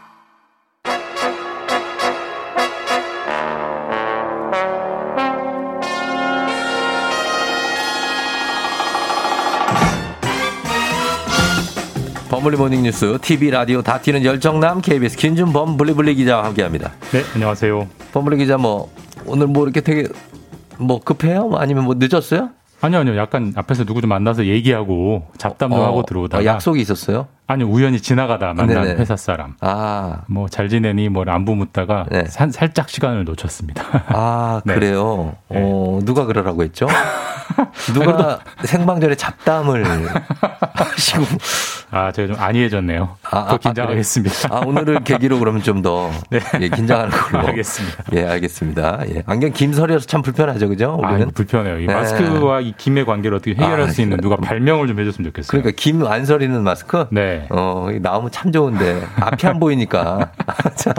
범블리 모닝뉴스 TV 라디오 다 튀는 열정남 KBS 김준범 블리블리 기자와 함께합니다. 네, 안녕하세요. 범블리 기자, 뭐 오늘 뭐 이렇게 되게 뭐 급해요? 아니면 뭐 늦었어요? 아니요. 약간 앞에서 누구 좀 만나서 얘기하고 잡담 좀 하고 들어오다가 약속이 있었어요? 아니요, 우연히 지나가다 만난 네네. 회사 사람. 아, 뭐 잘 지내니 뭘 안부 묻다가 네. 살짝 시간을 놓쳤습니다. 아, 네. 그래요. 네. 누가 그러라고 했죠? 누가 생방전에 잡담을 하시고 아, 제가 좀 안이해졌네요. 더 긴장하겠습니다. 그래. 오늘을 계기로 그러면 좀 더 네. 예, 긴장하는 걸로. 알겠습니다. 예, 알겠습니다. 예. 안경 김설이어서 참 불편하죠, 그죠? 우리는 불편해요. 이 마스크와 이 김의 관계를 어떻게 해결할 수 있는 누가 발명을 좀 해줬으면 좋겠어요. 그러니까 김 안설이는 마스크. 네. 나오면 참 좋은데 앞이 안 보이니까. 자,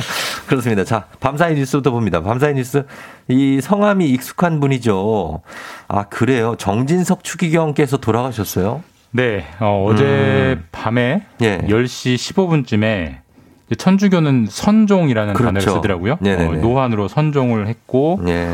그렇습니다. 자, 밤사이 뉴스부터 봅니다. 밤사이 뉴스. 이 성함이 익숙한 분이죠. 아, 그래요. 정진석 추기경께서 돌아가셨어요. 네, 어제 밤에 예. 10시 15분쯤에 천주교는 선종이라는 그렇죠. 단어를 쓰더라고요. 노환으로 선종을 했고 예.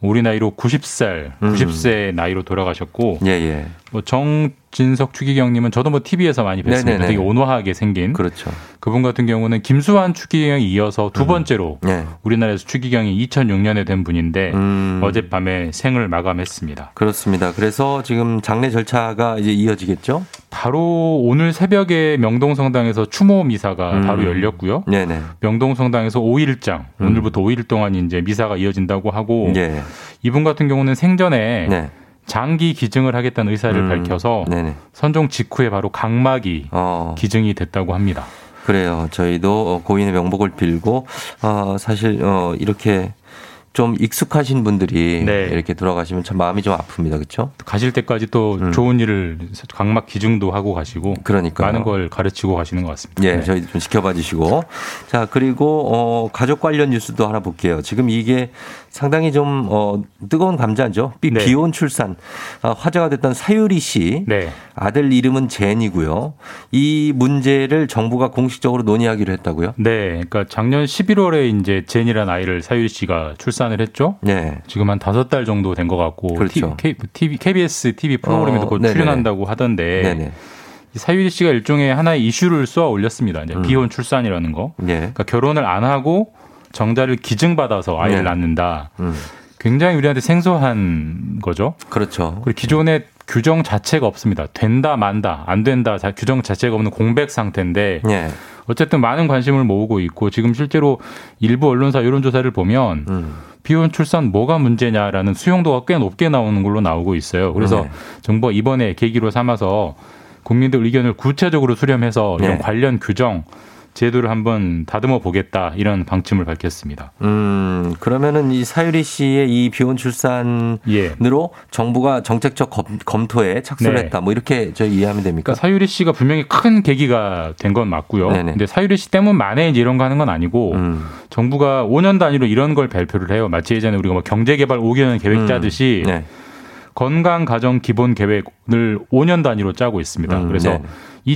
우리 나이로 90세 나이로 돌아가셨고 예예. 뭐 정진석 추기경님은 저도 뭐 TV에서 많이 뵀습니다. 네네네. 되게 온화하게 생긴 그렇죠. 그분 같은 경우는 김수환 추기경에 이어서 두 번째로 예. 우리나라에서 추기경이 2006년에 된 분인데 어젯밤에 생을 마감했습니다. 그렇습니다. 그래서 지금 장례 절차가 이제 이어지겠죠? 바로 오늘 새벽에 명동성당에서 추모 미사가 바로 열렸고요. 네네. 명동성당에서 5일장 오늘부터 5일 동안 이제 미사가 이어진다고 하고 예. 이분 같은 경우는 생전에 네. 장기 기증을 하겠다는 의사를 밝혀서 네네. 선종 직후에 바로 각막이 기증이 됐다고 합니다. 그래요. 저희도 고인의 명복을 빌고 사실 이렇게 좀 익숙하신 분들이 네. 이렇게 돌아가시면 참 마음이 좀 아픕니다. 그렇죠? 가실 때까지 또 좋은 일을 각막 기증도 하고 가시고 그러니까요. 많은 걸 가르치고 가시는 것 같습니다. 예, 네. 저희 좀 지켜봐 주시고. 자, 그리고 가족 관련 뉴스도 하나 볼게요. 지금 이게 상당히 좀 뜨거운 감자죠. 네. 비혼 출산 화제가 됐던 사유리 씨 네. 아들 이름은 제니고요. 이 문제를 정부가 공식적으로 논의하기로 했다고요? 네, 그러니까 작년 11월에 이제 제니라는 아이를 사유리 씨가 출산을 했죠. 네. 지금 한 5달 정도 된 것 같고 그렇죠. KBS TV 프로그램에도 곧 출연한다고 하던데 네네. 사유리 씨가 일종의 하나의 이슈를 쏘아 올렸습니다. 이제 비혼 출산이라는 거. 네. 그러니까 결혼을 안 하고 정자를 기증받아서 아이를 네. 낳는다. 굉장히 우리한테 생소한 거죠. 그렇죠. 그리고 기존에 규정 자체가 없습니다. 된다, 만다, 안 된다 규정 자체가 없는 공백 상태인데 네. 어쨌든 많은 관심을 모으고 있고 지금 실제로 일부 언론사 여론조사를 보면 비혼 출산 뭐가 문제냐라는 수용도가 꽤 높게 나오는 걸로 나오고 있어요. 그래서 네. 정부가 이번에 계기로 삼아서 국민들 의견을 구체적으로 수렴해서 이런 네. 관련 규정 제도를 한번 다듬어 보겠다 이런 방침을 밝혔습니다. 그러면은 이 사유리 씨의 이 비혼 출산으로 예. 정부가 정책적 검토에 착수를 네. 했다. 뭐 이렇게 저희 이해하면 됩니까? 그러니까 사유리 씨가 분명히 큰 계기가 된 건 맞고요. 네네. 근데 사유리 씨 때문만에 이제 이런 거 하는 건 아니고 정부가 5년 단위로 이런 걸 발표를 해요. 마치 예전에 우리가 뭐 경제개발 5개년 계획 짜듯이 네. 건강가정기본계획을 5년 단위로 짜고 있습니다. 그래서 네네.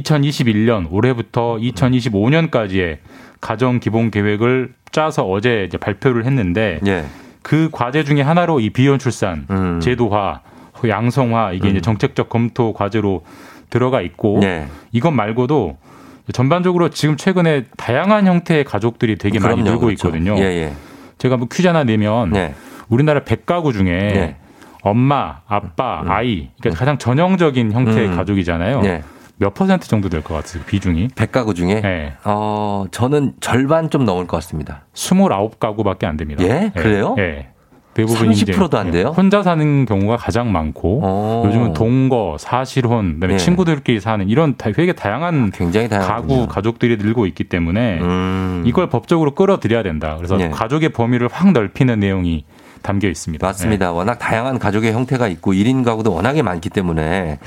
2021년 올해부터 2025년까지의 가정기본계획을 짜서 어제 이제 발표를 했는데 예. 그 과제 중에 하나로 이 비혼 출산 제도화, 양성화 이게 이제 정책적 검토 과제로 들어가 있고 예. 이것 말고도 전반적으로 지금 최근에 다양한 형태의 가족들이 되게 많이 늘고 그렇죠. 있거든요. 예예. 제가 뭐 퀴즈 하나 내면 예. 우리나라 100가구 중에 예. 엄마, 아빠, 아이 그러니까 가장 전형적인 형태의 가족이잖아요. 예. 몇 퍼센트 정도 될 것 같아요, 비중이? 100가구 중에? 네. 저는 절반 좀 넘을 것 같습니다. 29가구밖에 안 됩니다. 예? 네. 그래요? 예. 네. 대부분 30%도 안 돼요? 혼자 사는 경우가 가장 많고 요즘은 동거, 사실혼, 그다음에 네. 친구들끼리 사는 이런 되게 다양한 굉장히 다양하군요. 가구, 가족들이 늘고 있기 때문에 이걸 법적으로 끌어들여야 된다. 그래서 네. 가족의 범위를 확 넓히는 내용이 담겨 있습니다. 맞습니다. 네. 워낙 다양한 가족의 형태가 있고 1인 가구도 워낙에 많기 때문에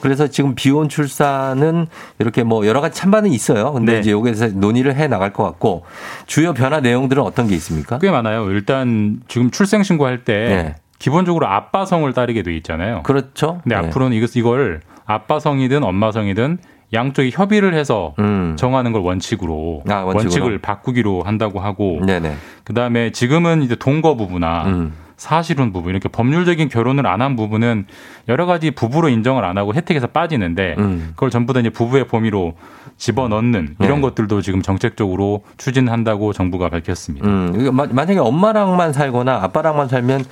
그래서 지금 비혼 출산은 이렇게 뭐 여러 가지 찬반은 있어요. 근데 네. 이제 여기에서 논의를 해 나갈 것 같고 주요 변화 내용들은 어떤 게 있습니까? 꽤 많아요. 일단 지금 출생 신고할 때 네. 기본적으로 아빠 성을 따르게 돼 있잖아요. 그렇죠. 근데 네. 앞으로는 이걸 아빠 성이든 엄마 성이든 양쪽이 협의를 해서 정하는 걸 원칙을 바꾸기로 한다고 하고 네네. 그다음에 지금은 이제 동거 부부나 사실혼 부부 이렇게 법률적인 결혼을 안 한 부부는 여러 가지 부부로 인정을 안 하고 혜택에서 빠지는데 그걸 전부 다 이제 부부의 범위로 집어넣는 이런 네. 것들도 지금 정책적으로 추진한다고 정부가 밝혔습니다. 만약에 엄마랑만 살거나 아빠랑만 살면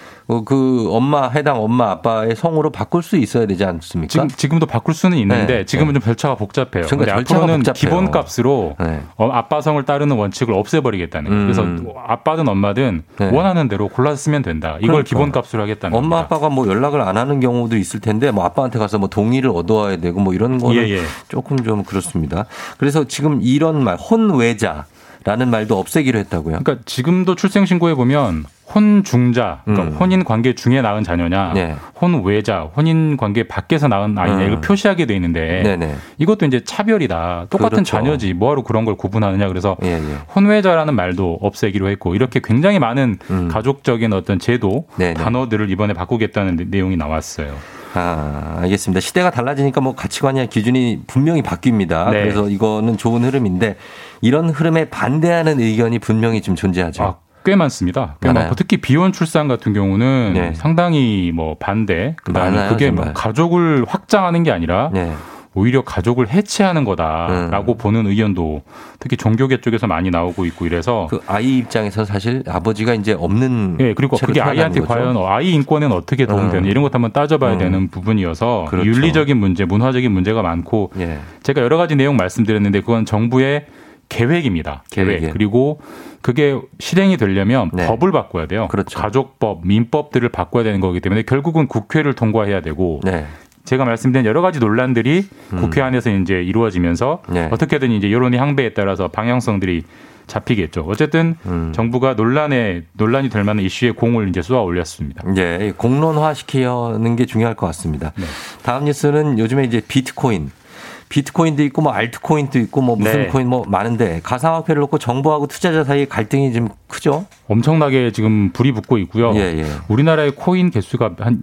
그 해당 엄마 아빠의 성으로 바꿀 수 있어야 되지 않습니까? 지금도 바꿀 수는 있는데 네. 지금은 좀 절차가 복잡해요. 그런데 앞으로는 기본값으로 네. 아빠 성을 따르는 원칙을 없애버리겠다는 거예요. 그래서 아빠든 엄마든 네. 원하는 대로 골라서 쓰면 된다. 이걸 그러니까. 기본값으로 하겠다는 엄마 겁니다. 아빠가 뭐 연락을 안 하는 경우도 있을 텐데 뭐 아빠한테 가서 뭐 동의를 얻어와야 되고 뭐 이런 거는 예, 예. 조금 좀 그렇습니다. 그래서 지금 이런 말 혼외자라는 말도 없애기로 했다고요. 그러니까 지금도 출생신고에 보면 혼중자, 그러니까 혼인 관계 중에 낳은 자녀냐, 네. 혼외자, 혼인 관계 밖에서 낳은 아이냐 이걸 표시하게 돼 있는데 네네. 이것도 이제 차별이다. 똑같은 그렇죠. 자녀지 뭐하러 그런 걸 구분하느냐. 그래서 예, 예. 혼외자라는 말도 없애기로 했고 이렇게 굉장히 많은 가족적인 어떤 제도, 네네. 단어들을 이번에 바꾸겠다는 내용이 나왔어요. 아, 알겠습니다. 시대가 달라지니까 뭐 가치관이나 기준이 분명히 바뀝니다. 네. 그래서 이거는 좋은 흐름인데 이런 흐름에 반대하는 의견이 분명히 지금 존재하죠. 아. 꽤 많습니다. 꽤 많고 특히 비혼 출산 같은 경우는 네. 상당히 뭐 반대. 그다음에 많아요, 그게 뭐 가족을 확장하는 게 아니라 네. 오히려 가족을 해체하는 거다라고 보는 의견도 특히 종교계 쪽에서 많이 나오고 있고 이래서 그 아이 입장에서 사실 아버지가 이제 없는 네, 그리고 그게 아이한테 과연 아이 인권에는 어떻게 도움되는 이런 것도 한번 따져봐야 되는 부분이어서 그렇죠. 윤리적인 문제, 문화적인 문제가 많고 네. 제가 여러 가지 내용 말씀드렸는데 그건 정부의 계획입니다. 계획. 예. 그리고 그게 실행이 되려면 네. 법을 바꿔야 돼요. 그렇죠. 가족법, 민법들을 바꿔야 되는 거기 때문에 결국은 국회를 통과해야 되고 네. 제가 말씀드린 여러 가지 논란들이 국회 안에서 이제 이루어지면서 네. 어떻게든 이제 여론의 향배에 따라서 방향성들이 잡히겠죠. 어쨌든 정부가 논란이 될 만한 이슈에 공을 이제 쏘아 올렸습니다. 네, 공론화시키는 게 중요할 것 같습니다. 네. 다음 뉴스는 요즘에 이제 비트코인도 있고 뭐 알트코인도 있고 뭐 무슨 네. 코인 뭐 많은데 가상화폐를 놓고 정부하고 투자자 사이의 갈등이 좀 크죠? 엄청나게 지금 불이 붙고 있고요. 예, 예. 우리나라의 코인 개수가 한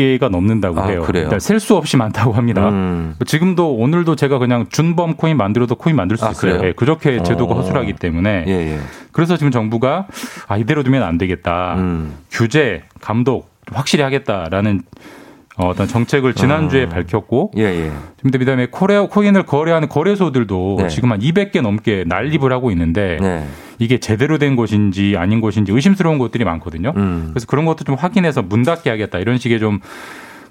200개가 넘는다고 해요. 그러니까 셀 수 없이 많다고 합니다. 지금도 오늘도 제가 그냥 준범 코인 만들어도 코인 만들 수 있어요. 네, 그렇게 제도가 허술하기 때문에 예, 예. 그래서 지금 정부가 아, 이대로 두면 안 되겠다. 규제, 감독 확실히 하겠다라는 어떤 정책을 지난주에 밝혔고, 예, 예. 지금 그다음에 코인을 거래하는 거래소들도 네. 지금 한 200개 넘게 난립을 하고 있는데 네. 이게 제대로 된 것인지 아닌 것인지 의심스러운 것들이 많거든요. 그래서 그런 것도 좀 확인해서 문 닫게 하겠다 이런 식의 좀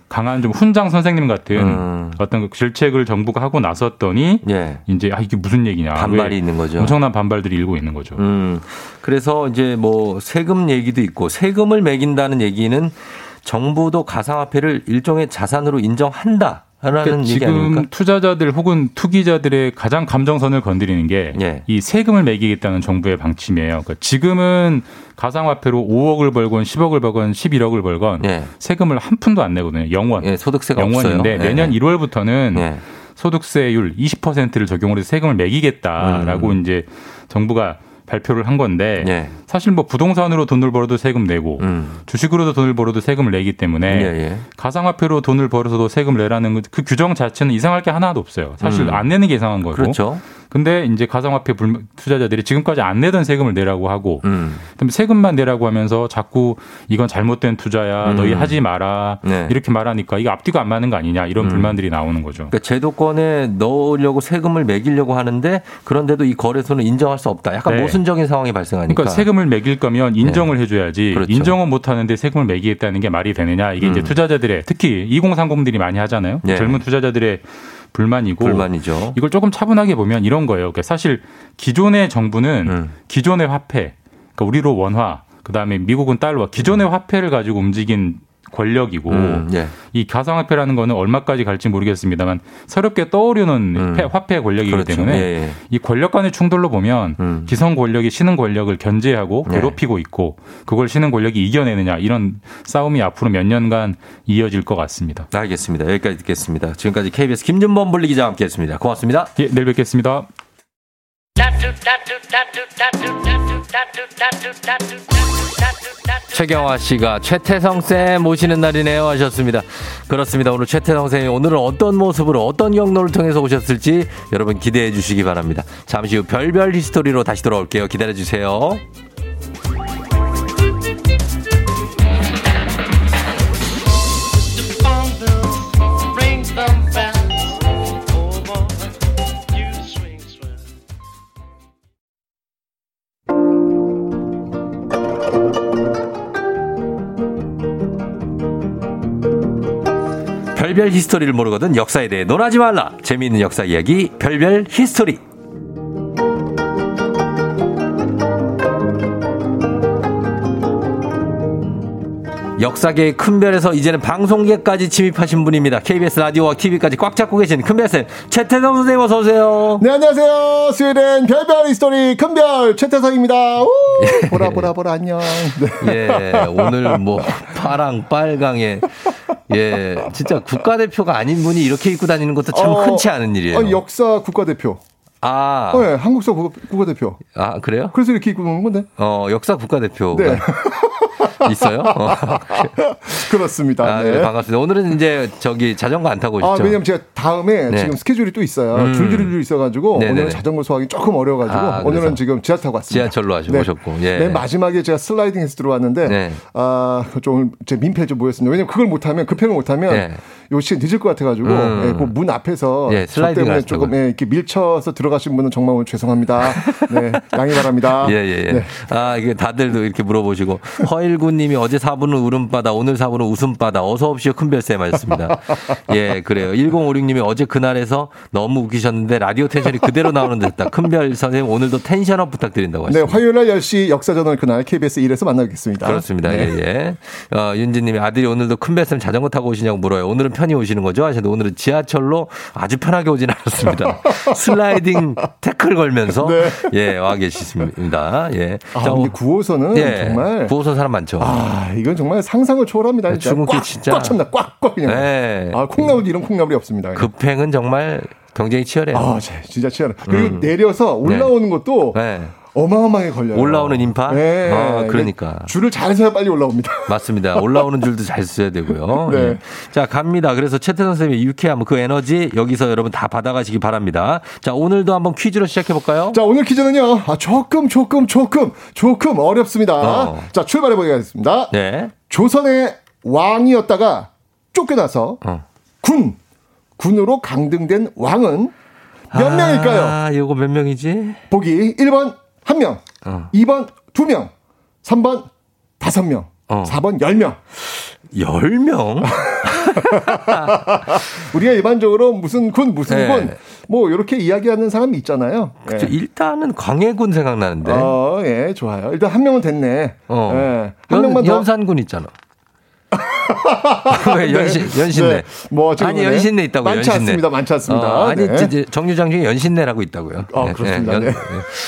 강한 좀 훈장 선생님 같은 어떤 질책을 정부가 하고 나섰더니 예. 이제 아, 이게 무슨 얘기냐 반발이 있는 거죠. 엄청난 반발들이 일고 있는 거죠. 그래서 이제 뭐 세금 얘기도 있고 세금을 매긴다는 얘기는. 정부도 가상화폐를 일종의 자산으로 인정한다라는 그러니까 얘기 아닙니까? 지금 투자자들 혹은 투기자들의 가장 감정선을 건드리는 게 네. 이 세금을 매기겠다는 정부의 방침이에요. 그러니까 지금은 가상화폐로 5억을 벌건 10억을 벌건 11억을 벌건 네. 세금을 한 푼도 안 내거든요. 0원. 네, 소득세가 영원인데 없어요. 내년 네. 1월부터는 네. 소득세율 20%를 적용으로 해서 세금을 매기겠다라고 이제 정부가 발표를 한 건데 예. 사실 뭐 부동산으로 돈을 벌어도 세금 내고 주식으로도 돈을 벌어도 세금을 내기 때문에 예예. 가상화폐로 돈을 벌어서도 세금을 내라는 그 규정 자체는 이상할 게 하나도 없어요. 사실 안 내는 게 이상한 거고. 그렇죠. 근데 이제 가상화폐 투자자들이 지금까지 안 내던 세금을 내라고 하고 그다음에 세금만 내라고 하면서 자꾸 이건 잘못된 투자야 너희 하지 마라 네. 이렇게 말하니까 이게 앞뒤가 안 맞는 거 아니냐 이런 불만들이 나오는 거죠. 그러니까 제도권에 넣으려고 세금을 매기려고 하는데 그런데도 이 거래소는 인정할 수 없다. 약간 네. 모순적인 상황이 발생하니까. 그러니까 세금을 매길 거면 인정을 네. 해줘야지 그렇죠. 인정은 못하는데 세금을 매기겠다는 게 말이 되느냐. 이게 이제 투자자들의 특히 2030들이 많이 하잖아요. 네. 젊은 투자자들의 불만이죠. 이걸 조금 차분하게 보면 이런 거예요. 그러니까 사실 기존의 정부는 기존의 화폐, 그러니까 우리로 원화, 그다음에 미국은 달러, 기존의 화폐를 가지고 움직인 권력이고 예. 이 가상화폐라는 거는 얼마까지 갈지 모르겠습니다만 새롭게 떠오르는 화폐 권력이기 그렇죠. 때문에 예. 이 권력 간의 충돌로 보면 기성 권력이 신흥 권력을 견제하고 괴롭히고 예. 있고 그걸 신흥 권력이 이겨내느냐 이런 싸움이 앞으로 몇 년간 이어질 것 같습니다. 알겠습니다. 여기까지 듣겠습니다. 지금까지 KBS 김준범 분리 기자와 함께했습니다. 고맙습니다. 예, 내일 뵙겠습니다. 최경화 씨가 최태성 쌤 모시는 날이네요 하셨습니다. 그렇습니다. 오늘 최태성 쌤이 오늘은 어떤 모습으로 어떤 경로를 통해서 오셨을지 여러분 기대해 주시기 바랍니다. 잠시 후 별별 히스토리로 다시 돌아올게요. 기다려주세요. 별별 히스토리를 모르거든 역사에 대해 논하지 말라. 재미있는 역사 이야기 별별 히스토리. 역사계의 큰별에서 이제는 방송계까지 침입하신 분입니다. KBS 라디오와 TV까지 꽉 잡고 계신 큰별쌤 최태성 선생님 어서 오세요. 네, 안녕하세요. 스웨덴 별별 히스토리 큰별 최태성입니다. 우! 예. 보라 안녕. 네. 예, 오늘 뭐 파랑 빨강에 예, 진짜 국가대표가 아닌 분이 이렇게 입고 다니는 것도 참 흔치 않은 일이에요. 역사 국가대표. 아, 네, 한국사 국가대표. 아, 그래요? 그래서 이렇게 입고 오는 건데. 역사 국가대표가 네. 있어요? 그렇습니다. 아, 네. 네, 반갑습니다. 오늘은 이제 저기 자전거 안 타고 오셨죠? 아, 왜냐면 제가 다음에 네. 지금 스케줄이 또 있어요. 줄줄이 있어가지고 네네네. 오늘은 자전거 소화하기 조금 어려워가지고 오늘은 지금 지하철 타고 왔습니다. 지하철로 아주 네. 오셨고. 예. 맨 마지막에 제가 슬라이딩해서 들어왔는데 네. 아, 좀 제 민폐 좀 보였습니다. 왜냐면 그걸 못하면 급행을 못하면. 네. 요 시에 늦을 것 같아가지고 예, 그 문 앞에서 예, 저 때문에 조금 예, 이렇게 밀쳐서 들어가신 분은 정말 오늘 죄송합니다. 네, 양해 바랍니다. 예. 네. 아 이게 다들도 이렇게 물어보시고 허일구님이 어제 4분은 울음바다 오늘 4분은 웃음바다 어서 없이요 큰별쌤 하셨습니다. 예 그래요. 1056님이 어제 그날에서 너무 웃기셨는데 라디오 텐션이 그대로 나오는 듯했다. 큰별 선생님 오늘도 텐션업 부탁드린다고 하셨습니다. 네 화요일날 10시 역사전을 그날 KBS 1에서 만나겠습니다. 그렇습니다. 네. 예. 윤지님이 아들이 오늘도 큰별쌤 자전거 타고 오시냐고 물어요. 오늘은 편히 오시는 거죠? 하셨는데 오늘은 지하철로 아주 편하게 오진 않았습니다. 슬라이딩 태클 걸면서 네. 예, 와 계십니다. 예. 아, 자, 근데 9호선은 예, 정말 9호선 사람 많죠. 아, 이건 정말 상상을 초월합니다. 네, 출근길 진짜 꽉 참나 꽉 그냥. 네. 아, 콩나물이 이런 콩나물이 없습니다. 급행은 정말 굉장히 치열해요. 아, 진짜 치열해. 그리고 내려서 올라오는 네. 것도 네. 어마어마하게 걸려요. 올라오는 인파? 네. 아, 그러니까. 줄을 잘 서야 빨리 올라옵니다. 맞습니다. 올라오는 줄도 잘 써야 되고요. 네. 네. 자, 갑니다. 그래서 최태성 선생님이 유쾌함, 그 에너지 여기서 여러분 다 받아가시기 바랍니다. 자, 오늘도 한번 퀴즈로 시작해볼까요? 자, 오늘 퀴즈는요. 아, 조금 어렵습니다. 자, 출발해보겠습니다. 네. 조선의 왕이었다가 쫓겨나서 군으로 강등된 왕은 몇 명일까요? 아, 이거 몇 명이지? 보기 1번. 1명, 2번 2명, 3번 5명, 4번 10명. 10명? 우리가 일반적으로 무슨 군, 무슨 네. 군, 뭐 이렇게 이야기하는 사람이 있잖아요. 그쵸, 예. 일단은 광해군 생각나는데. 예, 좋아요. 일단 한 명은 됐네. 예, 한 명만 더. 연산군 있잖아. 왜 연신내? 네. 뭐 아니 연신내 있다고 많지 연신내. 많지 않습니다. 아니 네. 정류장 중에 연신내라고 있다고요. 네. 그렇습니다. 네.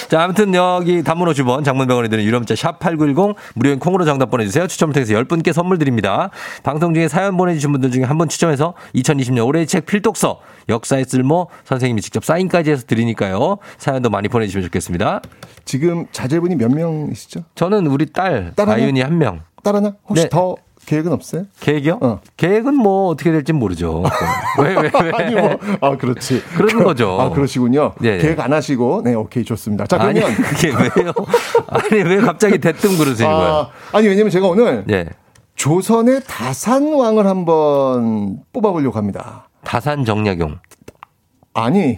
자 아무튼 여기 단문 50원, 장문 100원이 드는 유료 문자 샵 8910 무료인 콩으로 정답 보내주세요. 추첨을 통해서 10분께 선물 드립니다. 방송 중에 사연 보내주신 분들 중에 한 분 추첨해서 2020년 올해의 책 필독서 역사의 쓸모 선생님이 직접 사인까지 해서 드리니까요. 사연도 많이 보내주시면 좋겠습니다. 지금 자제분이 몇 명이시죠? 저는 우리 딸 아윤이 한 명. 딸 하나? 혹시 네. 더? 계획은 없어요? 계획이요? 계획은 뭐 어떻게 될지 모르죠. 왜? 아니 뭐, 아 그렇지. 그러는 거죠. 아 그러시군요. 네, 계획 안 하시고, 네 오케이 좋습니다. 자 그러면 아니, 그게 왜요? 아니 왜 갑자기 대뜸 그러시는 거예요? 아니 왜냐면 제가 오늘 네. 조선의 다산 왕을 한번 뽑아보려고 합니다. 다산 정약용. 아니.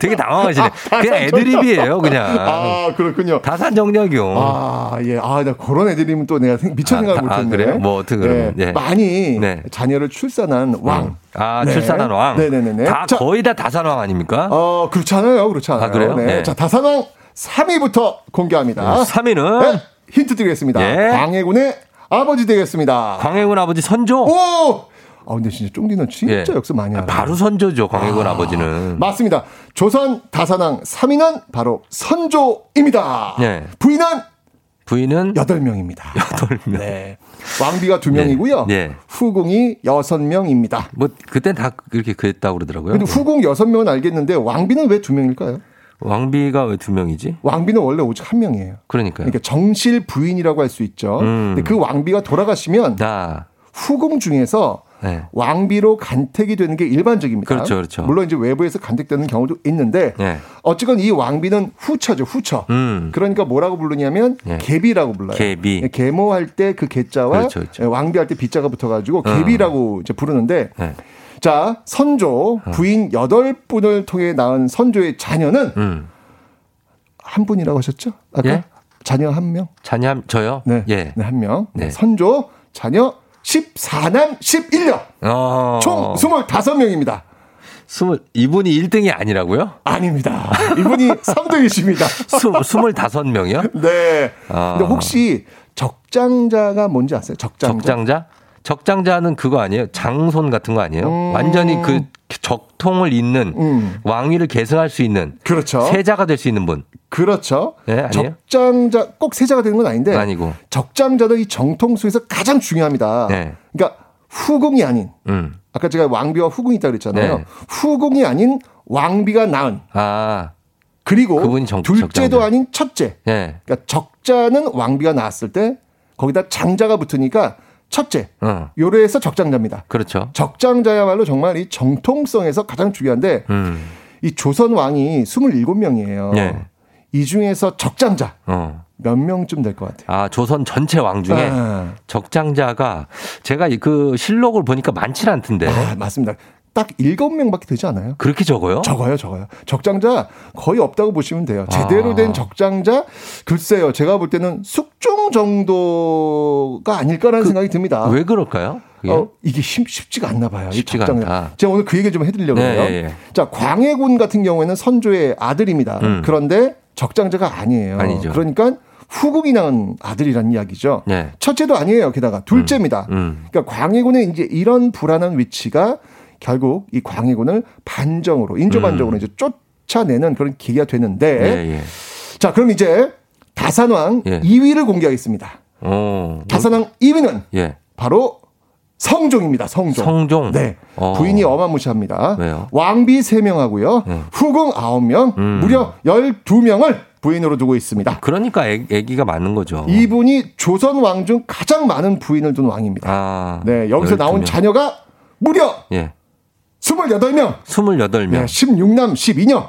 되게 당황하시네. 그냥 애드립이에요, 그냥. 아, 그렇군요. 다산 정약용. 아, 예. 아, 나 그런 애드립은 또 내가 미처 생각을 못했네. 아, 그래요? 뭐, 어떻게 그러면. 네. 예. 많이 네. 자녀를 출산한 왕. 아, 네. 출산한 왕. 네네네. 다 자, 거의 다 다산왕 아닙니까? 그렇지 않아요. 아, 그래요? 네. 네. 자, 다산왕 3위부터 공개합니다. 3위는? 네. 힌트 드리겠습니다. 예. 광해군의 아버지 되겠습니다. 광해군 아버지 선조? 오! 아 근데 진짜 쫑디는 진짜 예. 역사 많이 알아요. 바로 선조죠. 광해군 아버지는. 맞습니다. 조선 다산왕 3위는 바로 선조입니다. 예. 부인은 8명입니다. 8명. 네. 왕비가 2명이고요. 네. 네. 후궁이 6명입니다. 뭐 그때 다 그렇게 그랬다고 그러더라고요. 근데 후궁 6명은 알겠는데 왕비는 왜 2명일까요? 왕비가 왜 2명이지? 왕비는 원래 오직 1명이에요. 그러니까요. 그러니까 정실 부인이라고 할 수 있죠. 근데 그 왕비가 돌아가시면 후궁 중에서 네. 왕비로 간택이 되는 게 일반적입니다. 그렇죠. 물론 이제 외부에서 간택되는 경우도 있는데 네. 어쨌건 이 왕비는 후처죠. 그러니까 뭐라고 부르냐면 네. 계비라고 불러요. 계비. 계모할 때 그 계자와 그렇죠. 왕비할 때 비자가 붙어가지고 계비라고 이제 부르는데 네. 자 선조 부인 8분을 통해 낳은 선조의 자녀는 한 분이라고 하셨죠? 아까 예? 자녀 한 명. 저요? 네, 예. 네, 한 명. 네. 선조 자녀. 14남 11녀 총 25명입니다. 이분이 1등이 아니라고요? 아닙니다. 이분이 3등이십니다. 25명이요? 네. 근데 혹시 적장자가 뭔지 아세요? 적장자? 적장자는 그거 아니에요? 장손 같은 거 아니에요? 완전히 그 적통을 잇는 왕위를 계승할 수 있는 그렇죠. 세자가 될 수 있는 분. 그렇죠. 네, 아니에요? 적장자 꼭 세자가 되는 건 아닌데 아니고. 적장자도 이 정통수에서 가장 중요합니다. 네. 그러니까 후궁이 아닌 아까 제가 왕비와 후궁이 있다고 그랬잖아요. 네. 후궁이 아닌 왕비가 낳은 그리고 둘째도 아닌 첫째. 네. 그러니까 적자는 왕비가 낳았을 때 거기다 장자가 붙으니까 첫째. 요래에서 적장자입니다. 그렇죠. 적장자야말로 정말 이 정통성에서 가장 중요한데 이 조선 왕이 27명이에요. 네. 이 중에서 적장자 몇 명쯤 될 것 같아요. 아, 조선 전체 왕 중에 적장자가 제가 그 실록을 보니까 많지 않던데. 아, 맞습니다. 딱 7명밖에 되지 않아요? 그렇게 적어요? 적어요. 적장자 거의 없다고 보시면 돼요. 제대로 된 적장자 글쎄요. 제가 볼 때는 숙종 정도가 아닐까라는 생각이 듭니다. 왜 그럴까요? 이게 쉽지가 않나 봐요. 쉽지가 않다. 제가 오늘 그 얘기 좀 해드리려고 해요. 네. 자, 광해군 같은 경우에는 선조의 아들입니다. 그런데 적장자가 아니에요. 아니죠. 그러니까 후궁이 낳은 아들이라는 이야기죠. 네. 첫째도 아니에요. 게다가 둘째입니다. 그러니까 광해군의 이제 이런 불안한 위치가 결국 이 광해군을 반정으로 인조반정으로 이제 쫓아내는 그런 계기가 되는데 예. 자, 그럼 이제 다산왕 2위를 공개하겠습니다. 다산왕 2위는 바로 성종입니다. 성종. 네. 부인이 어마무시합니다. 왜요? 왕비 3명하고요. 후궁 9명, 무려 12명을 부인으로 두고 있습니다. 그러니까 애기가 많은 거죠. 이분이 조선 왕 중 가장 많은 부인을 둔 왕입니다. 네, 여기서 12명. 나온 자녀가 무려 28명. 네, 16남 12녀.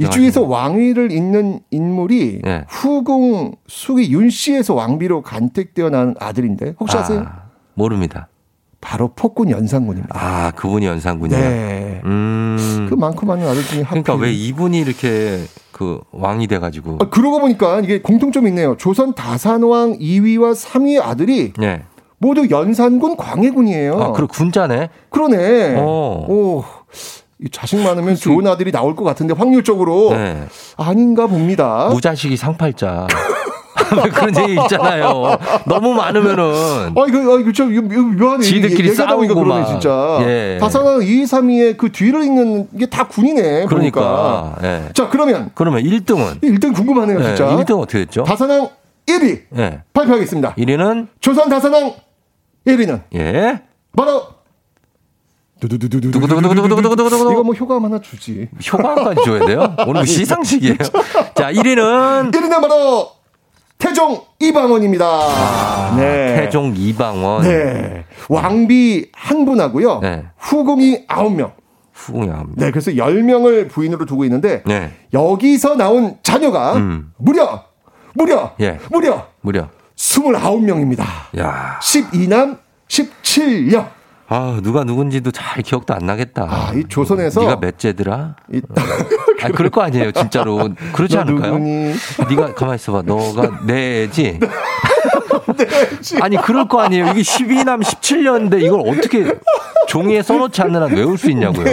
이 중에서 왕위를 잇는 인물이 후궁 숙이 윤 씨에서 왕비로 간택되어 나온 아들인데 혹시 아세요? 모릅니다. 바로 폭군 연산군입니다. 아, 그분이 연산군이요? 네. 그 많고 많은 아들 중에 한 분. 그러니까 왜 이분이 이렇게 그 왕이 돼가지고. 그러고 보니까 이게 공통점이 있네요. 조선 다산왕 2위와 3위의 아들이 모두 연산군 광해군이에요. 아, 그럼 군자네. 그러네. 오, 자식 많으면 좋은 아들이 나올 것 같은데 확률적으로 아닌가 봅니다. 무자식이 상팔자. 그런 얘기 있잖아요. 너무 많으면은. 묘하네. 지들끼리 싸우고 그러네, 진짜. 다산왕 2, 3위의 그 뒤를 잇는 게 다 군이네. 그러니까. 자, 그러면 1등은? 1등 궁금하네요, 진짜. 1등 어떻게 됐죠? 다산왕 1위 발표하겠습니다. 1위는? 조선 다산왕 1위는 바로 두구두구두구두구두구두구두구. 이거 뭐 효과음 하나 주지. 효과음까지 줘야 돼요? 오늘 시상식이에요. 자, 1위는 바로 태종 이방원입니다. 태종 이방원. 네. 왕비 한 분하고요. 후궁이 9명. 네, 그래서 10명을 부인으로 두고 있는데 여기서 나온 자녀가 무려 29명입니다. 야. 12남 17녀. 아, 누가 누군지도 잘 기억도 안 나겠다. 아, 이 조선에서 네가 몇째더라? 아, 그럴 거 아니에요, 진짜로. 그렇지 않을까요? 누구니? 네가 가만히 있어봐. 너가 내 애지? 아니, 그럴 거 아니에요. 이게 12남 17녀인데 이걸 어떻게 종이에 써놓지 않는 한 외울 수 있냐고요.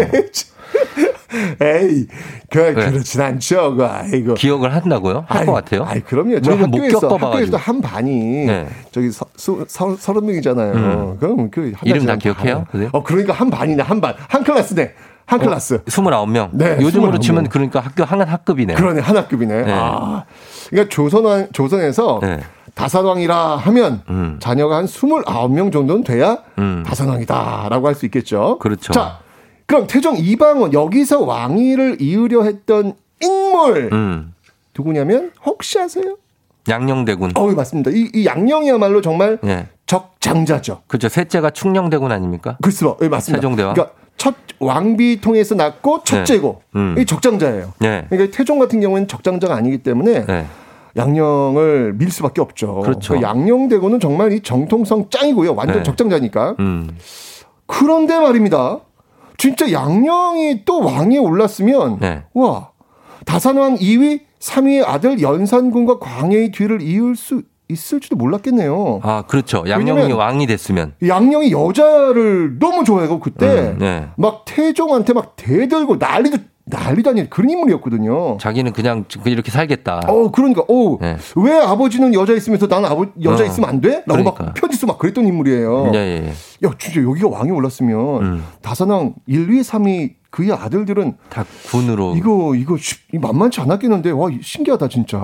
에이, 그렇진 않죠. 아이고. 기억을 한다고요? 할 것 같아요? 아이, 그럼요. 저 학교에서 한 반이 저기 30명이잖아요. 그럼 그 이름 다 기억해요? 그러니까 한 반이네, 한 반. 한 클래스네. 한 클래스. 29명. 네, 요즘으로 29명. 치면 그러니까 학교 한 학급이네. 그러네, 한 학급이네. 네. 아, 그러니까 조선에서 다산왕이라 하면 자녀가 한 29명 정도는 돼야 다산왕이다라고 할 수 있겠죠. 그렇죠. 자, 그럼 태종 이방원 여기서 왕위를 이으려 했던 인물 누구냐면 혹시 아세요? 양녕대군. 맞습니다. 이 양녕이야말로 정말 적장자죠. 그렇죠. 셋째가 충녕대군 아닙니까? 글쎄요. 맞습니다. 세종대왕. 그러니까 첫 왕비 통해서 낳고 첫째고 이 적장자예요. 그러니까 태종 같은 경우에는 적장자가 아니기 때문에 양녕을 밀 수밖에 없죠. 그렇죠. 그러니까 양녕대군은 정말 이 정통성 짱이고요. 완전 적장자니까. 그런데 말입니다. 진짜 양녕이 또 왕위에 올랐으면 와, 다산왕 2위, 3위의 아들 연산군과 광해의 뒤를 이을 수 있을지도 몰랐겠네요. 아, 그렇죠. 양녕이 왕이 됐으면. 양녕이 여자를 너무 좋아하고 그때 막 태종한테 막 대들고 난리도 난리도 아니에요. 그런 인물이었거든요. 자기는 그냥 이렇게 살겠다. 그러니까. 네. 왜 아버지는 여자 있으면서 난 여자 있으면 안 돼? 라고 그러니까. 막 편지 쓰고 막 그랬던 인물이에요. 예. 야, 진짜 여기가 왕이 올랐으면 다산왕 1, 2, 3위 그의 아들들은 다 군으로. 이거 만만치 않았겠는데. 와, 신기하다 진짜.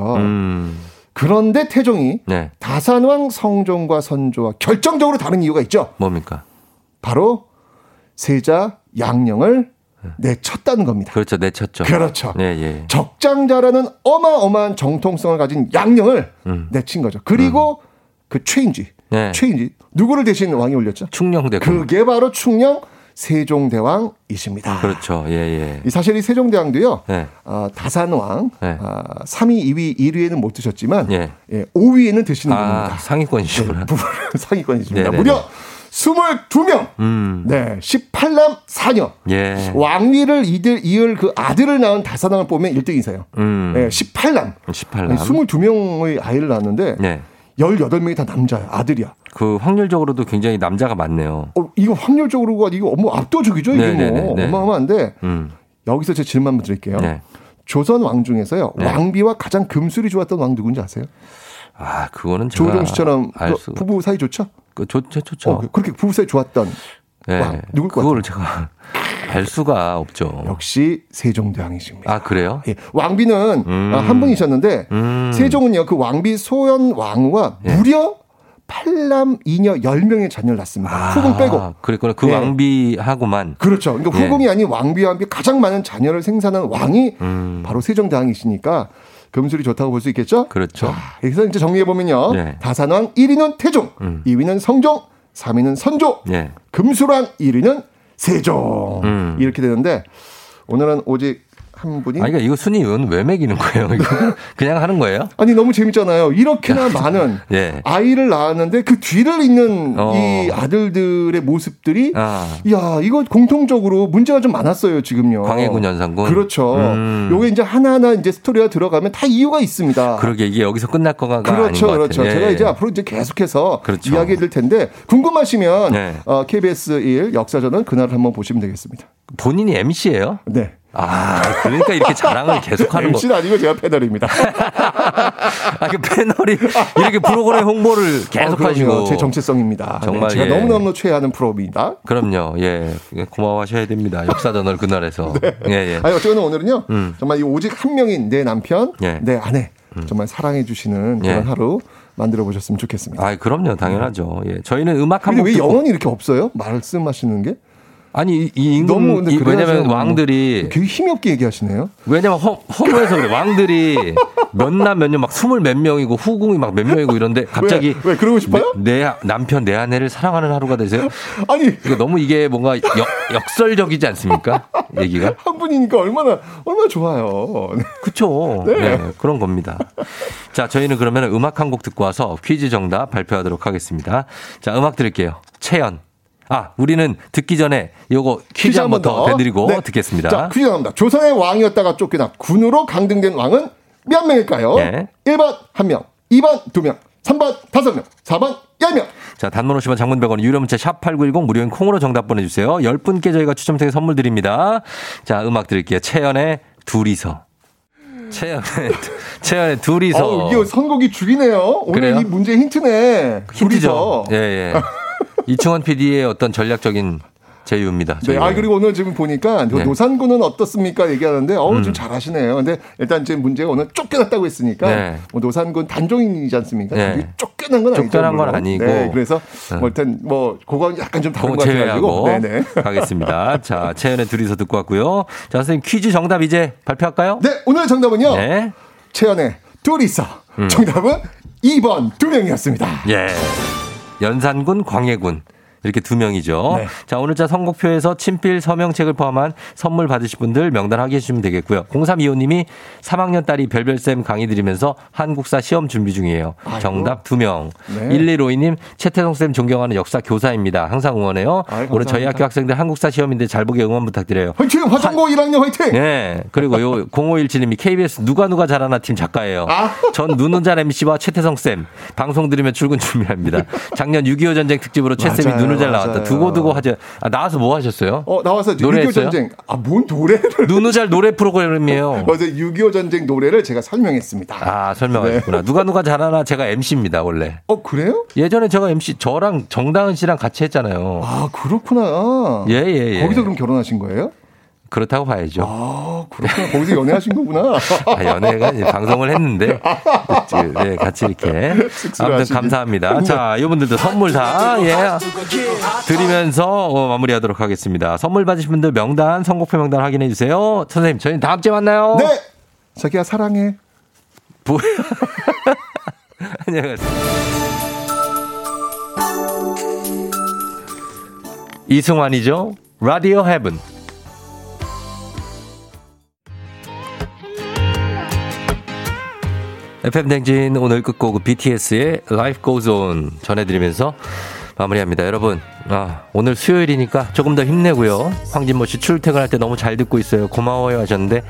그런데 태종이 네. 다산왕 성종과 선조와 결정적으로 다른 이유가 있죠. 뭡니까? 바로 세자 양령을 내쳤다는 겁니다. 그렇죠. 내쳤죠. 그렇죠. 네. 적장자라는 어마어마한 정통성을 가진 양령을 내친 거죠. 그리고 그 최인지 누구를 대신 왕이 올렸죠? 충녕대군. 그게 바로 충녕 세종대왕이십니다. 그렇죠. 예. 사실 이 세종대왕도요. 예. 다산왕 3위, 2위, 1위에는 못 드셨지만 5위에는 드시는 겁니다. 상위권이시구나. 상위권이십니다. 무려 22명. 네. 18남 4녀. 예. 왕위를 이을 그 아들을 낳은 다산왕을 보면 1등 인사예요. 네, 18남. 22명의 아이를 낳았는데 18명이 다 남자야. 아들이야. 그 확률적으로도 굉장히 남자가 많네요. 이거 확률적으로가 이거 뭐 압도적이죠. 이게 뭐 어마어마한데 여기서 제 질문 한번 드릴게요. 네. 조선 왕 중에서요. 왕비와 가장 금술이 좋았던 왕 누군지 아세요? 아, 그거는 제가 조우종 씨처럼 부부 사이 좋죠? 좋죠. 그렇게 부부 사이 좋았던 왕 누굴 것 같아요? 그거를 제가 알 수가 없죠. 역시 세종대왕이십니다. 아, 그래요? 예. 왕비는 한 분이셨는데 세종은요. 그 왕비 소현 왕후가 무려 8남 2녀 10명의 자녀를 낳습니다. 후궁 빼고. 그랬구나. 그 왕비하고만. 그렇죠. 그러니까 후궁이 아닌 왕비와 함께 가장 많은 자녀를 생산한 왕이 바로 세종대왕이시니까 금술이 좋다고 볼 수 있겠죠? 그렇죠. 자, 여기서 이제 정리해보면요. 다산왕 1위는 태종, 2위는 성종, 3위는 선조, 금술왕 1위는 세종. 이렇게 되는데 오늘은 오직 한 분이. 그러니까 이거 순위 왜 매기는 거예요? 그냥 하는 거예요? 아니, 너무 재밌잖아요. 이렇게나 많은 아이를 낳았는데 그 뒤를 잇는 이 아들들의 모습들이 야, 이거 공통적으로 문제가 좀 많았어요, 지금요. 광해군, 연산군. 그렇죠. 요게 이제 하나하나 이제 스토리가 들어가면 다 이유가 있습니다. 그러게 이게 여기서 끝날 거가 그렇죠, 아닌 것 같아요. 예. 제가 이제 앞으로 이제 계속해서 이야기해 드릴 텐데 궁금하시면 KBS 1 역사전은 그날을 한번 보시면 되겠습니다. 본인이 MC예요? 네. 그러니까 이렇게 자랑을 계속하는 거. MC는 아니고 제가 패널입니다. 그 패널이 이렇게 프로그램 홍보를 계속하시고. 제 정체성입니다. 정말 제가 너무너무 최애하는 프로입니다. 그럼요. 예, 고마워하셔야 됩니다. 역사전을 그날에서. 아니, 어쨌든 오늘은요. 정말 이 오직 한 명인 내 남편, 내 아내 정말 사랑해 주시는 그런 하루 만들어 보셨으면 좋겠습니다. 그럼요, 당연하죠. 예, 저희는 음악 한 곡. 근데 왜 영혼이 이렇게 없어요? 말씀하시는 게? 아니, 이 인공, 왜냐면 왕들이. 되게 힘이 없게 얘기하시네요? 왜냐면 허무해서 그래. 왕들이 몇 남 몇 년 막 20몇 명이고 후궁이 막 몇 명이고 이런데 갑자기. 왜 그러고 싶어요? 내 남편, 내 아내를 사랑하는 하루가 되세요? 아니. 그러니까 너무 이게 뭔가 역설적이지 않습니까? 얘기가. 한 분이니까 얼마나 좋아요. 그쵸. 네. 그런 겁니다. 자, 저희는 그러면 음악 한 곡 듣고 와서 퀴즈 정답 발표하도록 하겠습니다. 자, 음악 들을게요. 채연. 우리는 듣기 전에 요거 퀴즈 한 번 더 내드리고 듣겠습니다. 자, 퀴즈 나옵니다. 조선의 왕이었다가 쫓겨나 군으로 강등된 왕은 몇 명일까요? 1번 1명, 2번 2명, 3번 5명, 4번 10명. 자, 단문 50원, 장문 100원, 유료 문자 샵 8910 무료인 콩으로 정답 보내주세요. 10분께 저희가 추첨 통해 선물 드립니다. 자, 음악 드릴게요. 채연의 둘이서. 채연의 둘이서. 이게 선곡이 죽이네요. 오늘 그래요? 이 문제 힌트네. 둘이서. 예. 이충원 PD의 어떤 전략적인 제휴입니다. 그리고 오늘 지금 보니까 노산군은 어떻습니까? 얘기하는데, 좀 잘하시네요. 근데 일단 지금 문제가 오늘 쫓겨났다고 했으니까, 노산군 단종인이지 않습니까? 쫓겨난 건 아니죠. 쫓겨난 건 아니고. 그래서, 일단 그건 약간 좀 다른 것 같아가지고. 네네. 가겠습니다. 자, 채연의 둘이서 듣고 왔고요. 자, 선생님 퀴즈 정답 이제 발표할까요? 네, 오늘 정답은요. 채연의 둘이서. 정답은 2번 2명이었습니다. 예. 연산군, 광해군 이렇게 2명이죠. 자, 오늘 자 선곡표에서 친필 서명책을 포함한 선물 받으실 분들 명단 확인해주시면 되겠고요. 0325님이 3학년 딸이 별별쌤 강의 들으면서 한국사 시험 준비 중이에요. 정답 2명. 1152님 최태성쌤 존경하는 역사 교사입니다. 항상 응원해요. 오늘 저희 학교 학생들 한국사 시험인데 잘 보게 응원 부탁드려요. 화이팅! 화성고 1학년 화이팅! 네. 그리고 0517님이 KBS 누가 잘하나 팀 작가예요. 전 눈운잔 MC와 최태성쌤 방송 들으며 출근 준비합니다. 작년 6.25 전쟁 특집으로 최쌤이 눈 오늘 잘 나왔다. 두고두고 하죠. 아, 나와서 뭐 하셨어요? 나와서 6.25 전쟁. 아, 뭔 노래를. 누누잘 노래 프로그램이에요. 그래서 6.25 전쟁 노래를 제가 설명했습니다. 아, 설명하셨구나. 네. 누가 잘하나 제가 MC입니다, 원래. 그래요? 예전에 제가 MC, 저랑 정다은 씨랑 같이 했잖아요. 아, 그렇구나. 예, 예, 예. 거기서 그럼 결혼하신 거예요? 그렇다고 봐야죠. 아, 그렇구나. 거기서 연애하신 거구나. 아, 연애가 이제 방송을 했는데. 네, 같이 이렇게. 아무튼 감사합니다. 자, 이분들도 선물 다, 예, 드리면서 마무리하도록 하겠습니다. 선물 받으신 분들 명단, 선곡표 명단 확인해 주세요. 선생님, 저희는 다음 주에 만나요. 네! 자기야, 사랑해. 뭐야? 안녕하세요. 이승환이죠. 라디오 헤븐. FM 대행진 오늘 끝곡 BTS의 Life Goes On 전해드리면서 마무리합니다. 여러분, 오늘 수요일이니까 조금 더 힘내고요. 황진모 씨 출퇴근할 때 너무 잘 듣고 있어요. 고마워요 하셨는데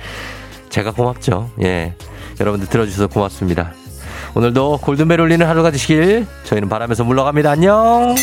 제가 고맙죠. 예, 여러분들 들어주셔서 고맙습니다. 오늘도 골든벨 울리는 하루가 되시길 저희는 바라면서 물러갑니다. 안녕.